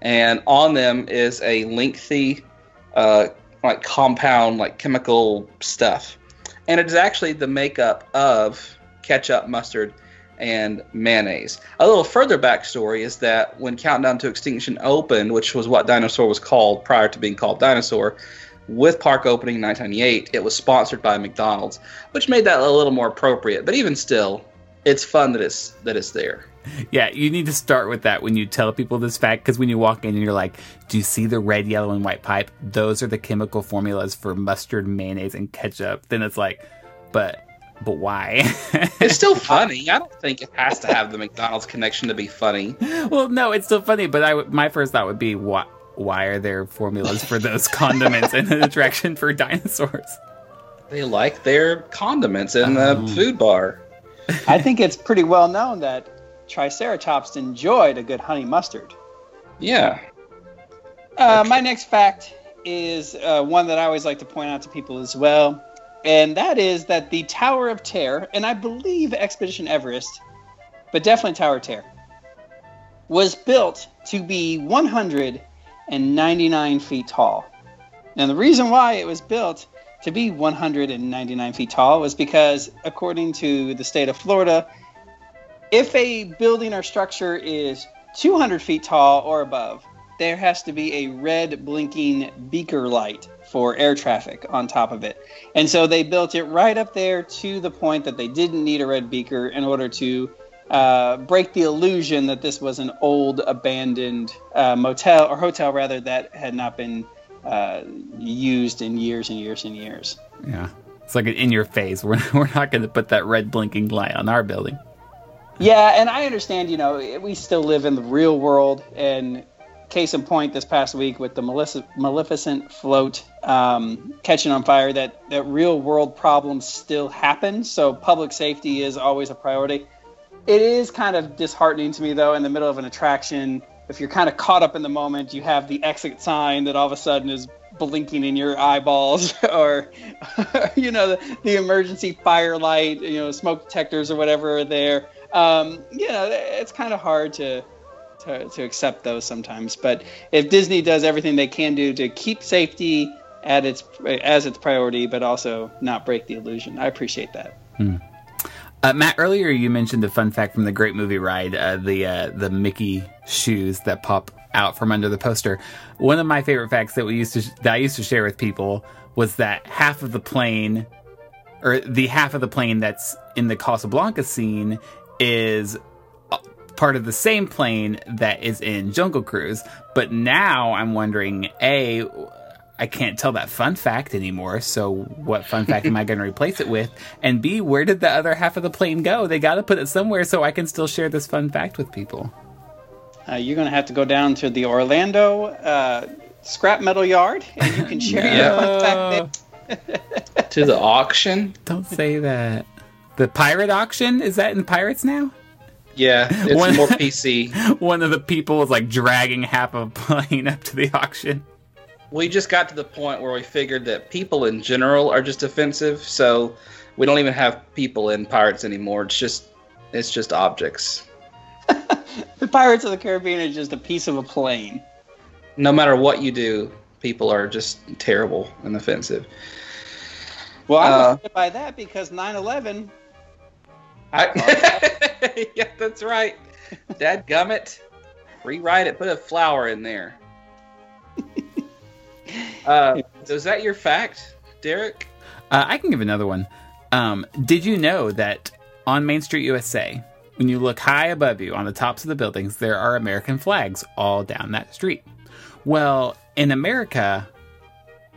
and on them is a lengthy uh like compound, like chemical stuff. And it is actually the makeup of ketchup, mustard, and mayonnaise. A little further backstory is that when Countdown to Extinction opened, which was what Dinosaur was called prior to being called Dinosaur, with park opening in nineteen ninety-eight, it was sponsored by McDonald's, which made that a little more appropriate. But even still, it's fun that it's that it's there. Yeah, you need to start with that when you tell people this fact, because when you walk in and you're like, do you see the red, yellow, and white pipe? Those are the chemical formulas for mustard, mayonnaise, and ketchup. Then it's like, but but why? It's still funny. I don't think it has to have the McDonald's connection to be funny. Well, no, it's still funny, but I, my first thought would be, why, why are there formulas for those condiments and an attraction for dinosaurs? They like their condiments in the um. food bar. I think it's pretty well known that Triceratops enjoyed a good honey mustard. Yeah. Uh, okay. My next fact is uh, one that I always like to point out to people as well, and that is that the Tower of Terror, and I believe Expedition Everest, but definitely Tower of Terror, was built to be one hundred ninety-nine feet tall. And the reason why it was built to be one hundred ninety-nine feet tall was because, according to the state of Florida, if a building or structure is two hundred feet tall or above, there has to be a red blinking beaker light for air traffic on top of it. And so they built it right up there to the point that they didn't need a red beaker in order to uh, break the illusion that this was an old abandoned uh, motel or hotel rather that had not been uh, used in years and years and years. Yeah, it's like an in-your-face. We're, we're not going to put that red blinking light on our building. Yeah, and I understand, you know, we still live in the real world, and case in point this past week with the Maleficent float um, catching on fire, that, that real world problems still happen, so public safety is always a priority. It is kind of disheartening to me, though, in the middle of an attraction, if you're kind of caught up in the moment, you have the exit sign that all of a sudden is blinking in your eyeballs, or, you know, the, the emergency fire light, you know, smoke detectors or whatever are there. Um, you know, it's kind of hard to, to to accept those sometimes. But if Disney does everything they can do to keep safety at its as its priority, but also not break the illusion, I appreciate that. Hmm. Uh, Matt, earlier you mentioned a fun fact from the Great Movie Ride, uh, the uh, the Mickey shoes that pop out from under the poster. One of my favorite facts that we used to sh- that I used to share with people was that half of the plane, or the half of the plane that's in the Casablanca scene, is part of the same plane that is in Jungle Cruise. But now I'm wondering, A, I can't tell that fun fact anymore, so what fun fact am I going to replace it with? And B, where did the other half of the plane go? They got to put it somewhere so I can still share this fun fact with people. Uh, you're going to have to go down to the Orlando uh, scrap metal yard, and you can share no. your fun fact there. To the auction? Don't say that. The pirate auction? Is that in Pirates now? Yeah, it's one, more P C. One of the people was like dragging half of a plane up to the auction. We just got to the point where we figured that people in general are just offensive, so we don't even have people in Pirates anymore. It's just it's just objects. The Pirates of the Caribbean is just a piece of a plane. No matter what you do, people are just terrible and offensive. Well, I'm offended uh, by that because nine eleven... I, yeah, that's right. Dadgummit. Rewrite it. Put a flower in there. Uh, so is that your fact, Derek? Uh, I can give another one. Um, did you know that on Main Street U S A, when you look high above you on the tops of the buildings, there are American flags all down that street? Well, in America,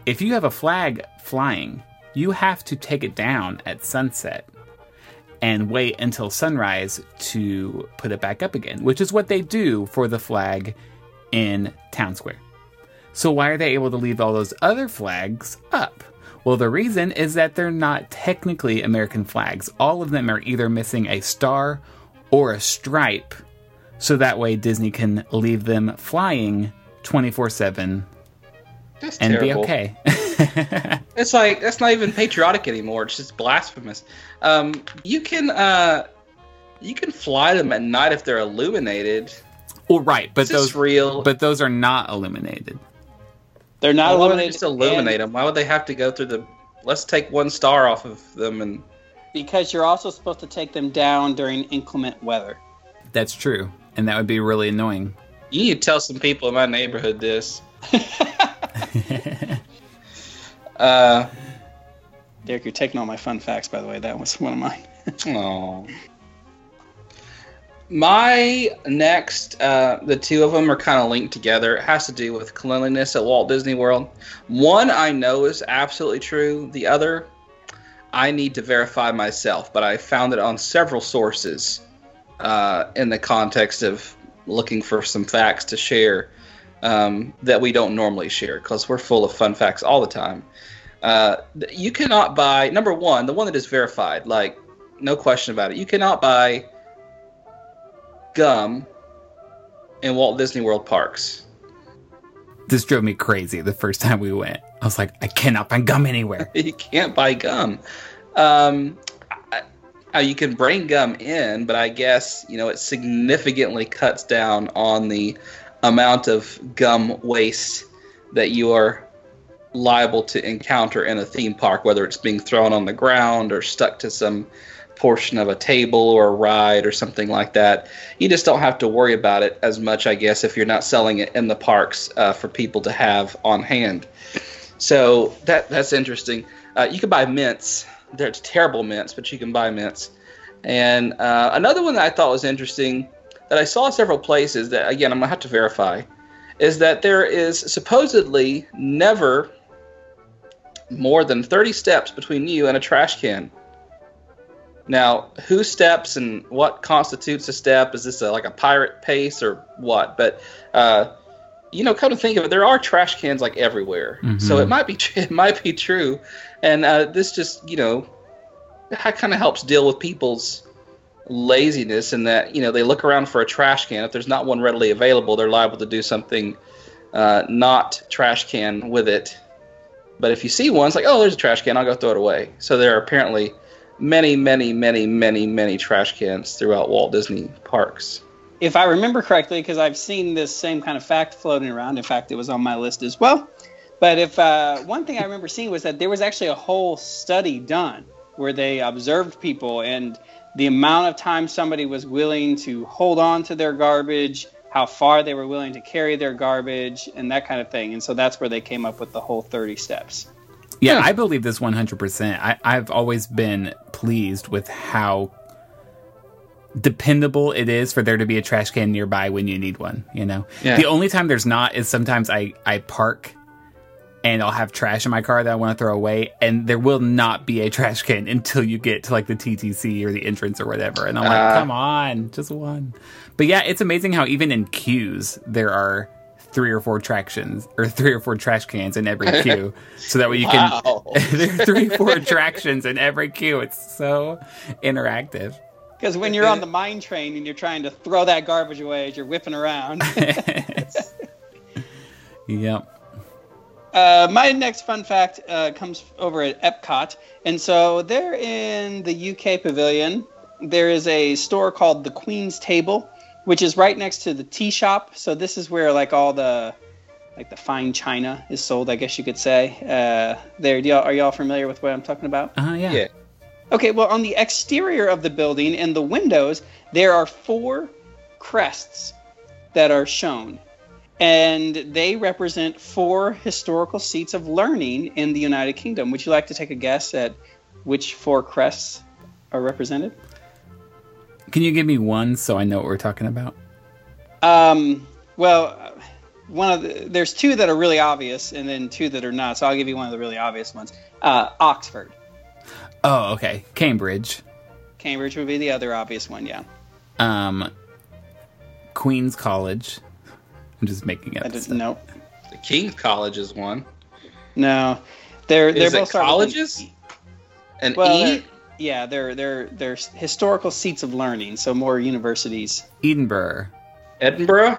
if you have a flag flying, you have to take it down at sunset and wait until sunrise to put it back up again, which is what they do for the flag in Town Square. So why are they able to leave all those other flags up? Well, the reason is that they're not technically American flags. All of them are either missing a star or a stripe, so that way Disney can leave them flying twenty-four seven and terrible. Be okay. It's like, that's not even patriotic anymore. It's just blasphemous. Um, you can uh, you can fly them at night if they're illuminated. Well, right, but those real? But those are not illuminated. They're not well, illuminated. Just illuminate them. Why would they have to go through the? Let's take one star off of them, and because you're also supposed to take them down during inclement weather. That's true, and that would be really annoying. You need to tell some people in my neighborhood this. uh, Derek, you're taking all my fun facts. By the way, that was one of mine. Oh. My next, uh, the two of them are kind of linked together. It has to do with cleanliness at Walt Disney World. One I know is absolutely true. The other, I need to verify myself, but I found it on several sources uh, in the context of looking for some facts to share um, that we don't normally share because we're full of fun facts all the time. Uh, you cannot buy, number one, the one that is verified, like no question about it, you cannot buy gum in Walt Disney World parks. This drove me crazy the first time we went. I was like, I cannot buy gum anywhere. You can't buy gum. Um, I, I, you can bring gum in, but I guess, you know, it significantly cuts down on the amount of gum waste that you are liable to encounter in a theme park, whether it's being thrown on the ground or stuck to some portion of a table or a ride or something like that. You just don't have to worry about it as much, I guess, if you're not selling it in the parks uh, for people to have on hand. So that that's interesting. Uh, you can buy mints. There's terrible mints, but you can buy mints. And uh, another one that I thought was interesting that I saw several places that, again, I'm going to have to verify, is that there is supposedly never more than thirty steps between you and a trash can. Now, who steps and what constitutes a step? Is this a, like a pirate pace or what? But, uh, you know, come to think of it, there are trash cans like everywhere. Mm-hmm. So it might be it might be true. And uh, this just, you know, kind of helps deal with people's laziness in that, you know, they look around for a trash can. If there's not one readily available, they're liable to do something uh, not trash can with it. But if you see one, it's like, oh, there's a trash can. I'll go throw it away. So there are apparently many, many, many, many, many trash cans throughout Walt Disney parks. If I remember correctly, because I've seen this same kind of fact floating around. In fact, it was on my list as well. But if uh, one thing I remember seeing was that there was actually a whole study done where they observed people and the amount of time somebody was willing to hold on to their garbage, how far they were willing to carry their garbage, and that kind of thing. And so that's where they came up with the whole thirty steps. Yeah, I believe this one hundred percent. I, I've always been pleased with how dependable it is for there to be a trash can nearby when you need one, you know? Yeah. The only time there's not is sometimes I, I park and I'll have trash in my car that I want to throw away, and there will not be a trash can until you get to, like, the T T C or the entrance or whatever. And I'm uh, like, come on, just one. But, yeah, it's amazing how even in queues there are three or four attractions or three or four trash cans in every queue. So that way you can, wow. There are three or four attractions in every queue. It's so interactive. Because when you're on the mine train and you're trying to throw that garbage away as you're whipping around. Yep. Uh, my next fun fact uh, comes over at Epcot. And so there in the U K pavilion, there is a store called the Queen's Table, which is right next to the tea shop. So this is where like all the like the fine china is sold, I guess you could say. Uh, there, do y'all, are y'all familiar with what I'm talking about? Uh-huh, yeah. yeah. Okay, well, on the exterior of the building and the windows, there are four crests that are shown. And they represent four historical seats of learning in the United Kingdom. Would you like to take a guess at which four crests are represented? Can you give me one so I know what we're talking about? Um, well, one of the, there's two that are really obvious and then two that are not. So I'll give you one of the really obvious ones. Uh, Oxford. Oh, okay. Cambridge. Cambridge would be the other obvious one, yeah. Um, Queen's College. I'm just making up. No. The King's College is one. No. They're they're is both it colleges? An E? An well, E? They're, yeah, they're they're they're historical seats of learning, so more universities. Edinburgh. Edinburgh?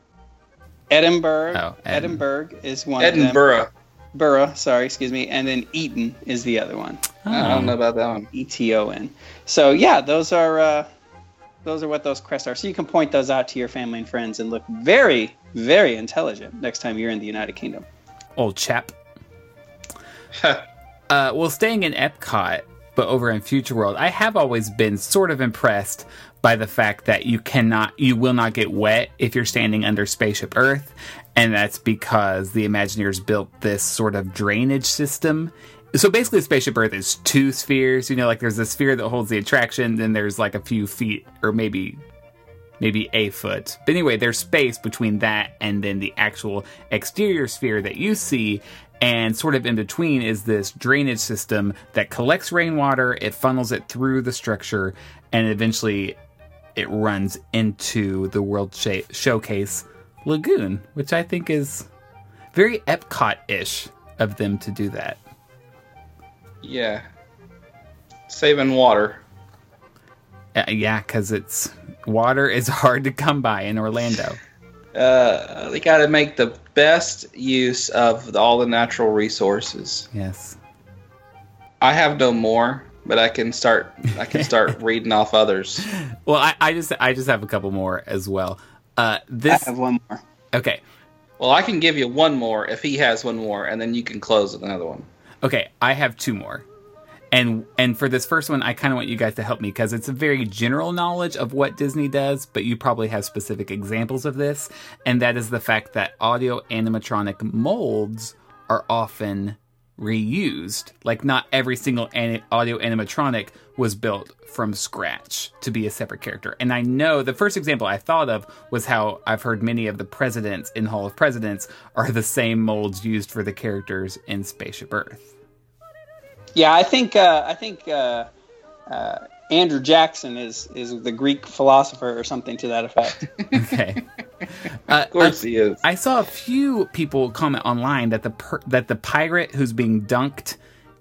Edinburgh. Oh, Edinburgh. Edinburgh is one Edinburgh. Of them. Edinburgh. sorry, excuse me. And then Eton is the other one. Oh. I don't know about that one. E T O N. So yeah, those are uh, those are what those crests are. So you can point those out to your family and friends and look very, very intelligent next time you're in the United Kingdom. Old chap. uh, well, staying in Epcot, but over in Future World, I have always been sort of impressed by the fact that you cannot, you will not get wet if you're standing under Spaceship Earth, and that's because the Imagineers built this sort of drainage system. So basically, Spaceship Earth is two spheres. You know, like there's a sphere that holds the attraction, then there's like a few feet, or maybe, maybe a foot. But anyway, there's space between that and then the actual exterior sphere that you see. And sort of in between is this drainage system that collects rainwater, it funnels it through the structure, and eventually it runs into the World Showcase Lagoon, which I think is very Epcot-ish of them to do that. Yeah. Saving water. Uh, yeah, because it's water is hard to come by in Orlando. Uh, they got to make the best use of all the natural resources. Yes. I have no more. But I can start. I can start reading off others. Well, I, I just, I just have a couple more as well. Uh, this, I have one more. Okay. Well, I can give you one more if he has one more, and then you can close with another one. Okay, I have two more, and and for this first one, I kind of want you guys to help me because it's a very general knowledge of what Disney does, but you probably have specific examples of this, and that is the fact that audio animatronic molds are often reused. Like, not every single an- audio animatronic was built from scratch to be a separate character. And I know the first example I thought of was how I've heard many of the presidents in Hall of Presidents are the same molds used for the characters in Spaceship Earth. Yeah, I think uh, I think uh, uh, Andrew Jackson is is the Greek philosopher or something to that effect. Okay. Uh, of course I, he is. I saw a few people comment online that the per, that the pirate who's being dunked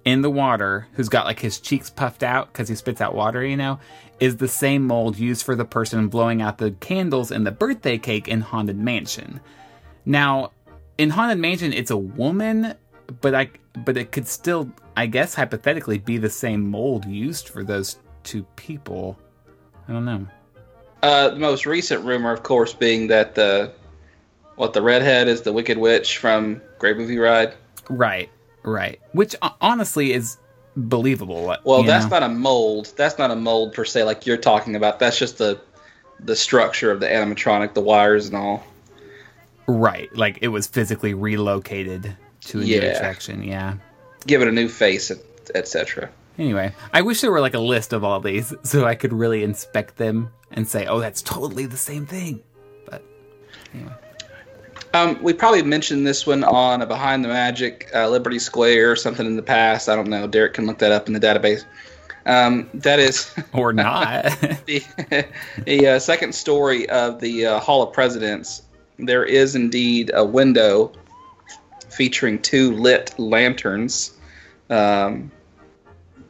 in the water, who's got like his cheeks puffed out because he spits out water, you know, is the same mold used for the person blowing out the candles in the birthday cake in Haunted Mansion. Now, in Haunted Mansion, it's a woman, but I but it could still, I guess, hypothetically, be the same mold used for those two people. I don't know. Uh, the most recent rumor, of course, being that the what the redhead is the Wicked Witch from Great Movie Ride. Right, right. Which uh, honestly is believable. Well, that's know? not a mold. That's not a mold per se, like you're talking about. That's just the the structure of the animatronic, the wires and all. Right, like it was physically relocated to a yeah. new attraction. Yeah, give it a new face, et cetera. Anyway, I wish there were like a list of all these so I could really inspect them and say, oh, that's totally the same thing. But anyway. Um, we probably mentioned this one on a Behind the Magic, uh, Liberty Square or something in the past. I don't know. Derek can look that up in the database. Um, that is... Or not. the the uh, second story of the uh, Hall of Presidents. There is indeed a window featuring two lit lanterns. Um,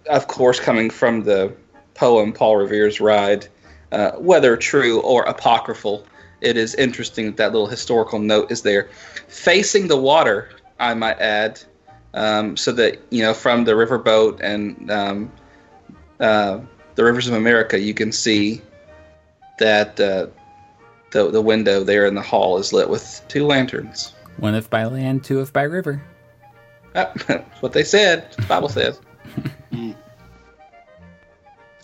of course, coming from the poem Paul Revere's Ride. Uh, whether true or apocryphal, it is interesting that that little historical note is there. Facing the water, I might add, um, so that, you know, from the riverboat and um, uh, the Rivers of America, you can see that uh, the, the window there in the hall is lit with two lanterns. One if by land, two if by river. Ah, that's what they said. The Bible says.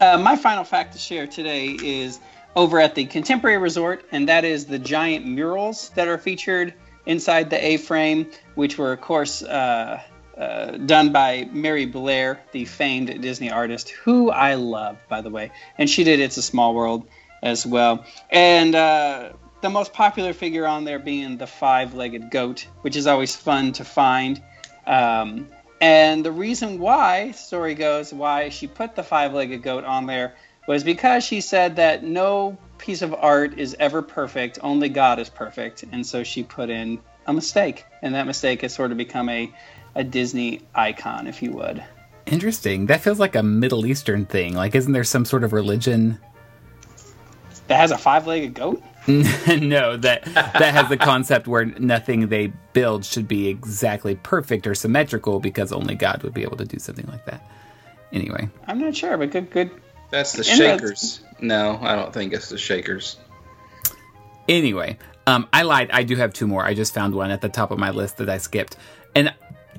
Uh, my final fact to share today is over at the Contemporary Resort, and that is the giant murals that are featured inside the A-frame, which were, of course, uh, uh, done by Mary Blair, the famed Disney artist, who I love, by the way. And she did It's a Small World as well. And uh, the most popular figure on there being the five-legged goat, which is always fun to find. Um, and the reason why, story goes, why she put the five-legged goat on there was because she said that no piece of art is ever perfect, only God is perfect. And so she put in a mistake, and that mistake has sort of become a, a Disney icon, if you would. Interesting. That feels like a Middle Eastern thing. Like, isn't there some sort of religion that has a five-legged goat? No, that that has the concept where nothing they build should be exactly perfect or symmetrical, because only God would be able to do something like that. Anyway, I'm not sure, but good, good. That's the Shakers. No, I don't think it's the Shakers. Anyway, um, I lied. I do have two more. I just found one at the top of my list that I skipped. And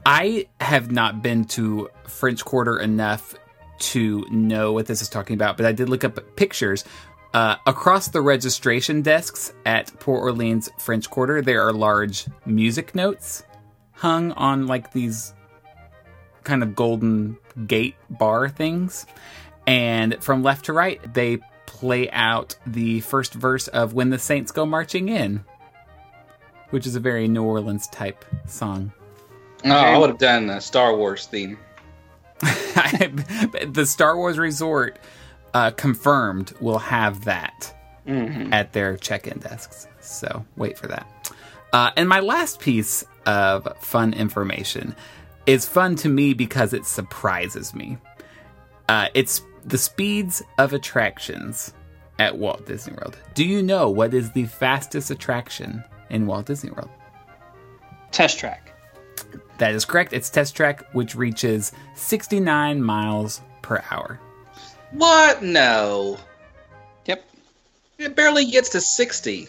I have not been to French Quarter enough to know what this is talking about, but I did look up pictures. Uh, across the registration desks at Port Orleans French Quarter, there are large music notes hung on like these kind of golden gate bar things. And from left to right, they play out the first verse of When the Saints Go Marching In, which is a very New Orleans-type song. No, I would have done a Star Wars theme. The Star Wars Resort, uh, confirmed, will have that mm-hmm. at their check-in desks. So wait for that. Uh, and my last piece of fun information is fun to me because it surprises me. Uh, it's the speeds of attractions at Walt Disney World. Do you know what is the fastest attraction in Walt Disney World? Test Track. That is correct. It's Test Track, which reaches sixty-nine miles per hour. What? No. Yep. It barely gets to sixty.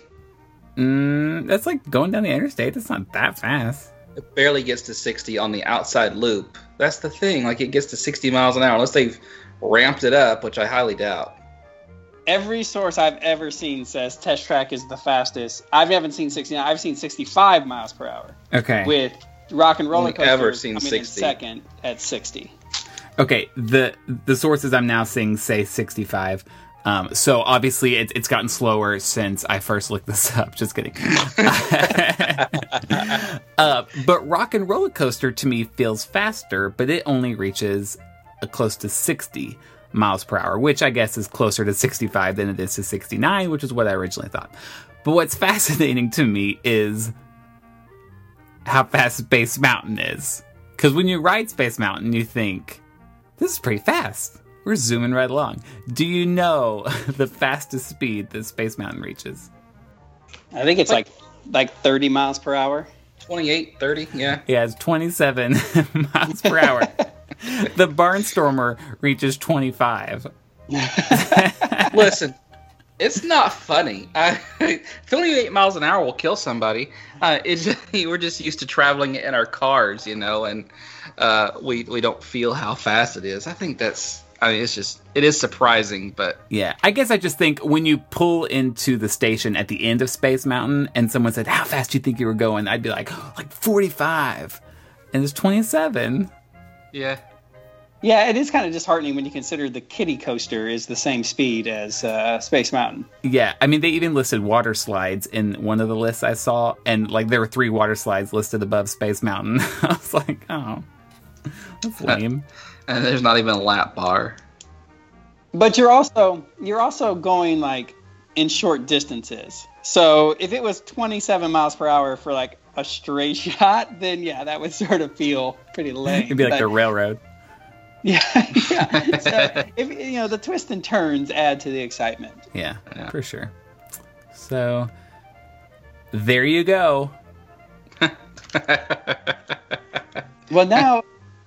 Mm, that's like going down the interstate. That's not that fast. It barely gets to sixty on the outside loop. That's the thing. Like, it gets to sixty miles an hour unless they've ramped it up, which I highly doubt. Every source I've ever seen says Test Track is the fastest. I haven't seen sixty-nine. I've seen sixty-five miles per hour. Okay. With Rock and Roller Coaster ever seen coming sixty. In second at sixty. Okay. The the sources I'm now seeing say sixty-five. Um, so obviously it, it's gotten slower since I first looked this up. Just kidding. uh, but Rock and Roller Coaster to me feels faster, but it only reaches a close to sixty miles per hour, which I guess is closer to sixty-five than it is to sixty-nine, which is what I originally thought. But what's fascinating to me is how fast Space Mountain is. Because when you ride Space Mountain, you think, this is pretty fast. We're zooming right along. Do you know the fastest speed that Space Mountain reaches? I think it's like like thirty miles per hour. twenty-eight, thirty, yeah. Yeah, it's twenty-seven miles per hour. The Barnstormer reaches twenty-five. Listen, it's not funny. I, twenty-eight miles an hour will kill somebody. Uh, it's, we're just used to traveling in our cars, you know, and uh, we we don't feel how fast it is. I think that's... I mean, it's just, it is surprising, but... Yeah, I guess I just think when you pull into the station at the end of Space Mountain and someone said, how fast do you think you were going? I'd be like, oh, like forty-five. And it's twenty-seven. Yeah. Yeah, it is kind of disheartening when you consider the kiddie coaster is the same speed as uh, Space Mountain. Yeah, I mean, they even listed water slides in one of the lists I saw. And, like, there were three water slides listed above Space Mountain. I was like, oh, that's lame. And there's not even a lap bar. But you're also you're also going like in short distances. So if it was twenty-seven miles per hour for like a straight shot, then yeah, that would sort of feel pretty lame. It'd be like but, the railroad. Yeah, yeah. So if, you know, the twists and turns add to the excitement. Yeah, yeah, for sure. So there you go. Well, now.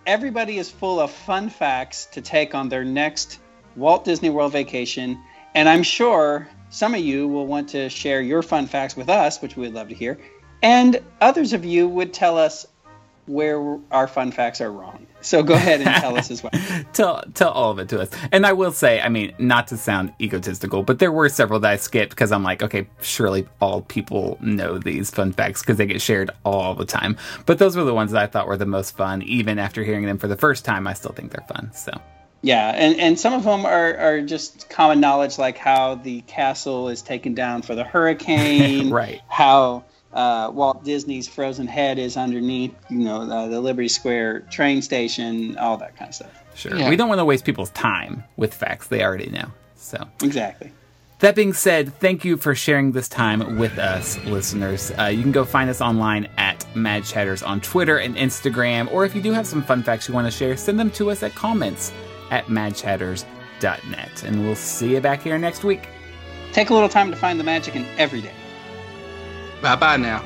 Everybody is full of fun facts to take on their next Walt Disney World vacation. And I'm sure some of you will want to share your fun facts with us, which we'd love to hear. And others of you would tell us where our fun facts are wrong. So go ahead and tell us as well. tell, tell all of it to us. And I will say, I mean, not to sound egotistical, but there were several that I skipped because I'm like, okay, surely all people know these fun facts because they get shared all the time. But those were the ones that I thought were the most fun. Even after hearing them for the first time, I still think they're fun. So yeah, and, and some of them are, are just common knowledge, like how the castle is taken down for the hurricane. Right. How... Uh, Walt Disney's frozen head is underneath, you know, uh, the Liberty Square train station, all that kind of stuff. Sure. Yeah. We don't want to waste people's time with facts they already know. So exactly. That being said, thank you for sharing this time with us, listeners. Uh, you can go find us online at Mad Chatters on Twitter and Instagram. Or if you do have some fun facts you want to share, send them to us at comments at mad chatters dot net. And we'll see you back here next week. Take a little time to find the magic in every day. Bye-bye now.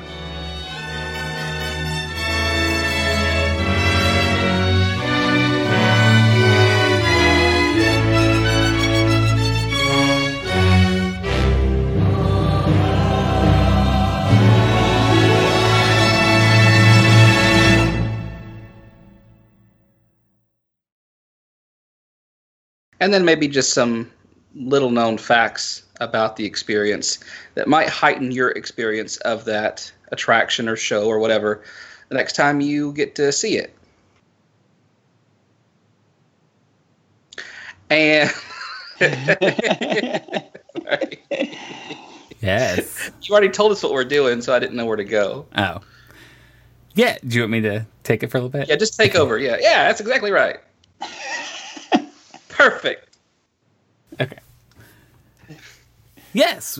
And then maybe just some little known facts about the experience that might heighten your experience of that attraction or show or whatever the next time you get to see it. And yes, you already told us what we're doing, so I didn't know where to go. Oh, yeah. Do you want me to take it for a little bit? Yeah, just take over. Yeah, yeah. That's exactly right. Perfect. Okay. Yes.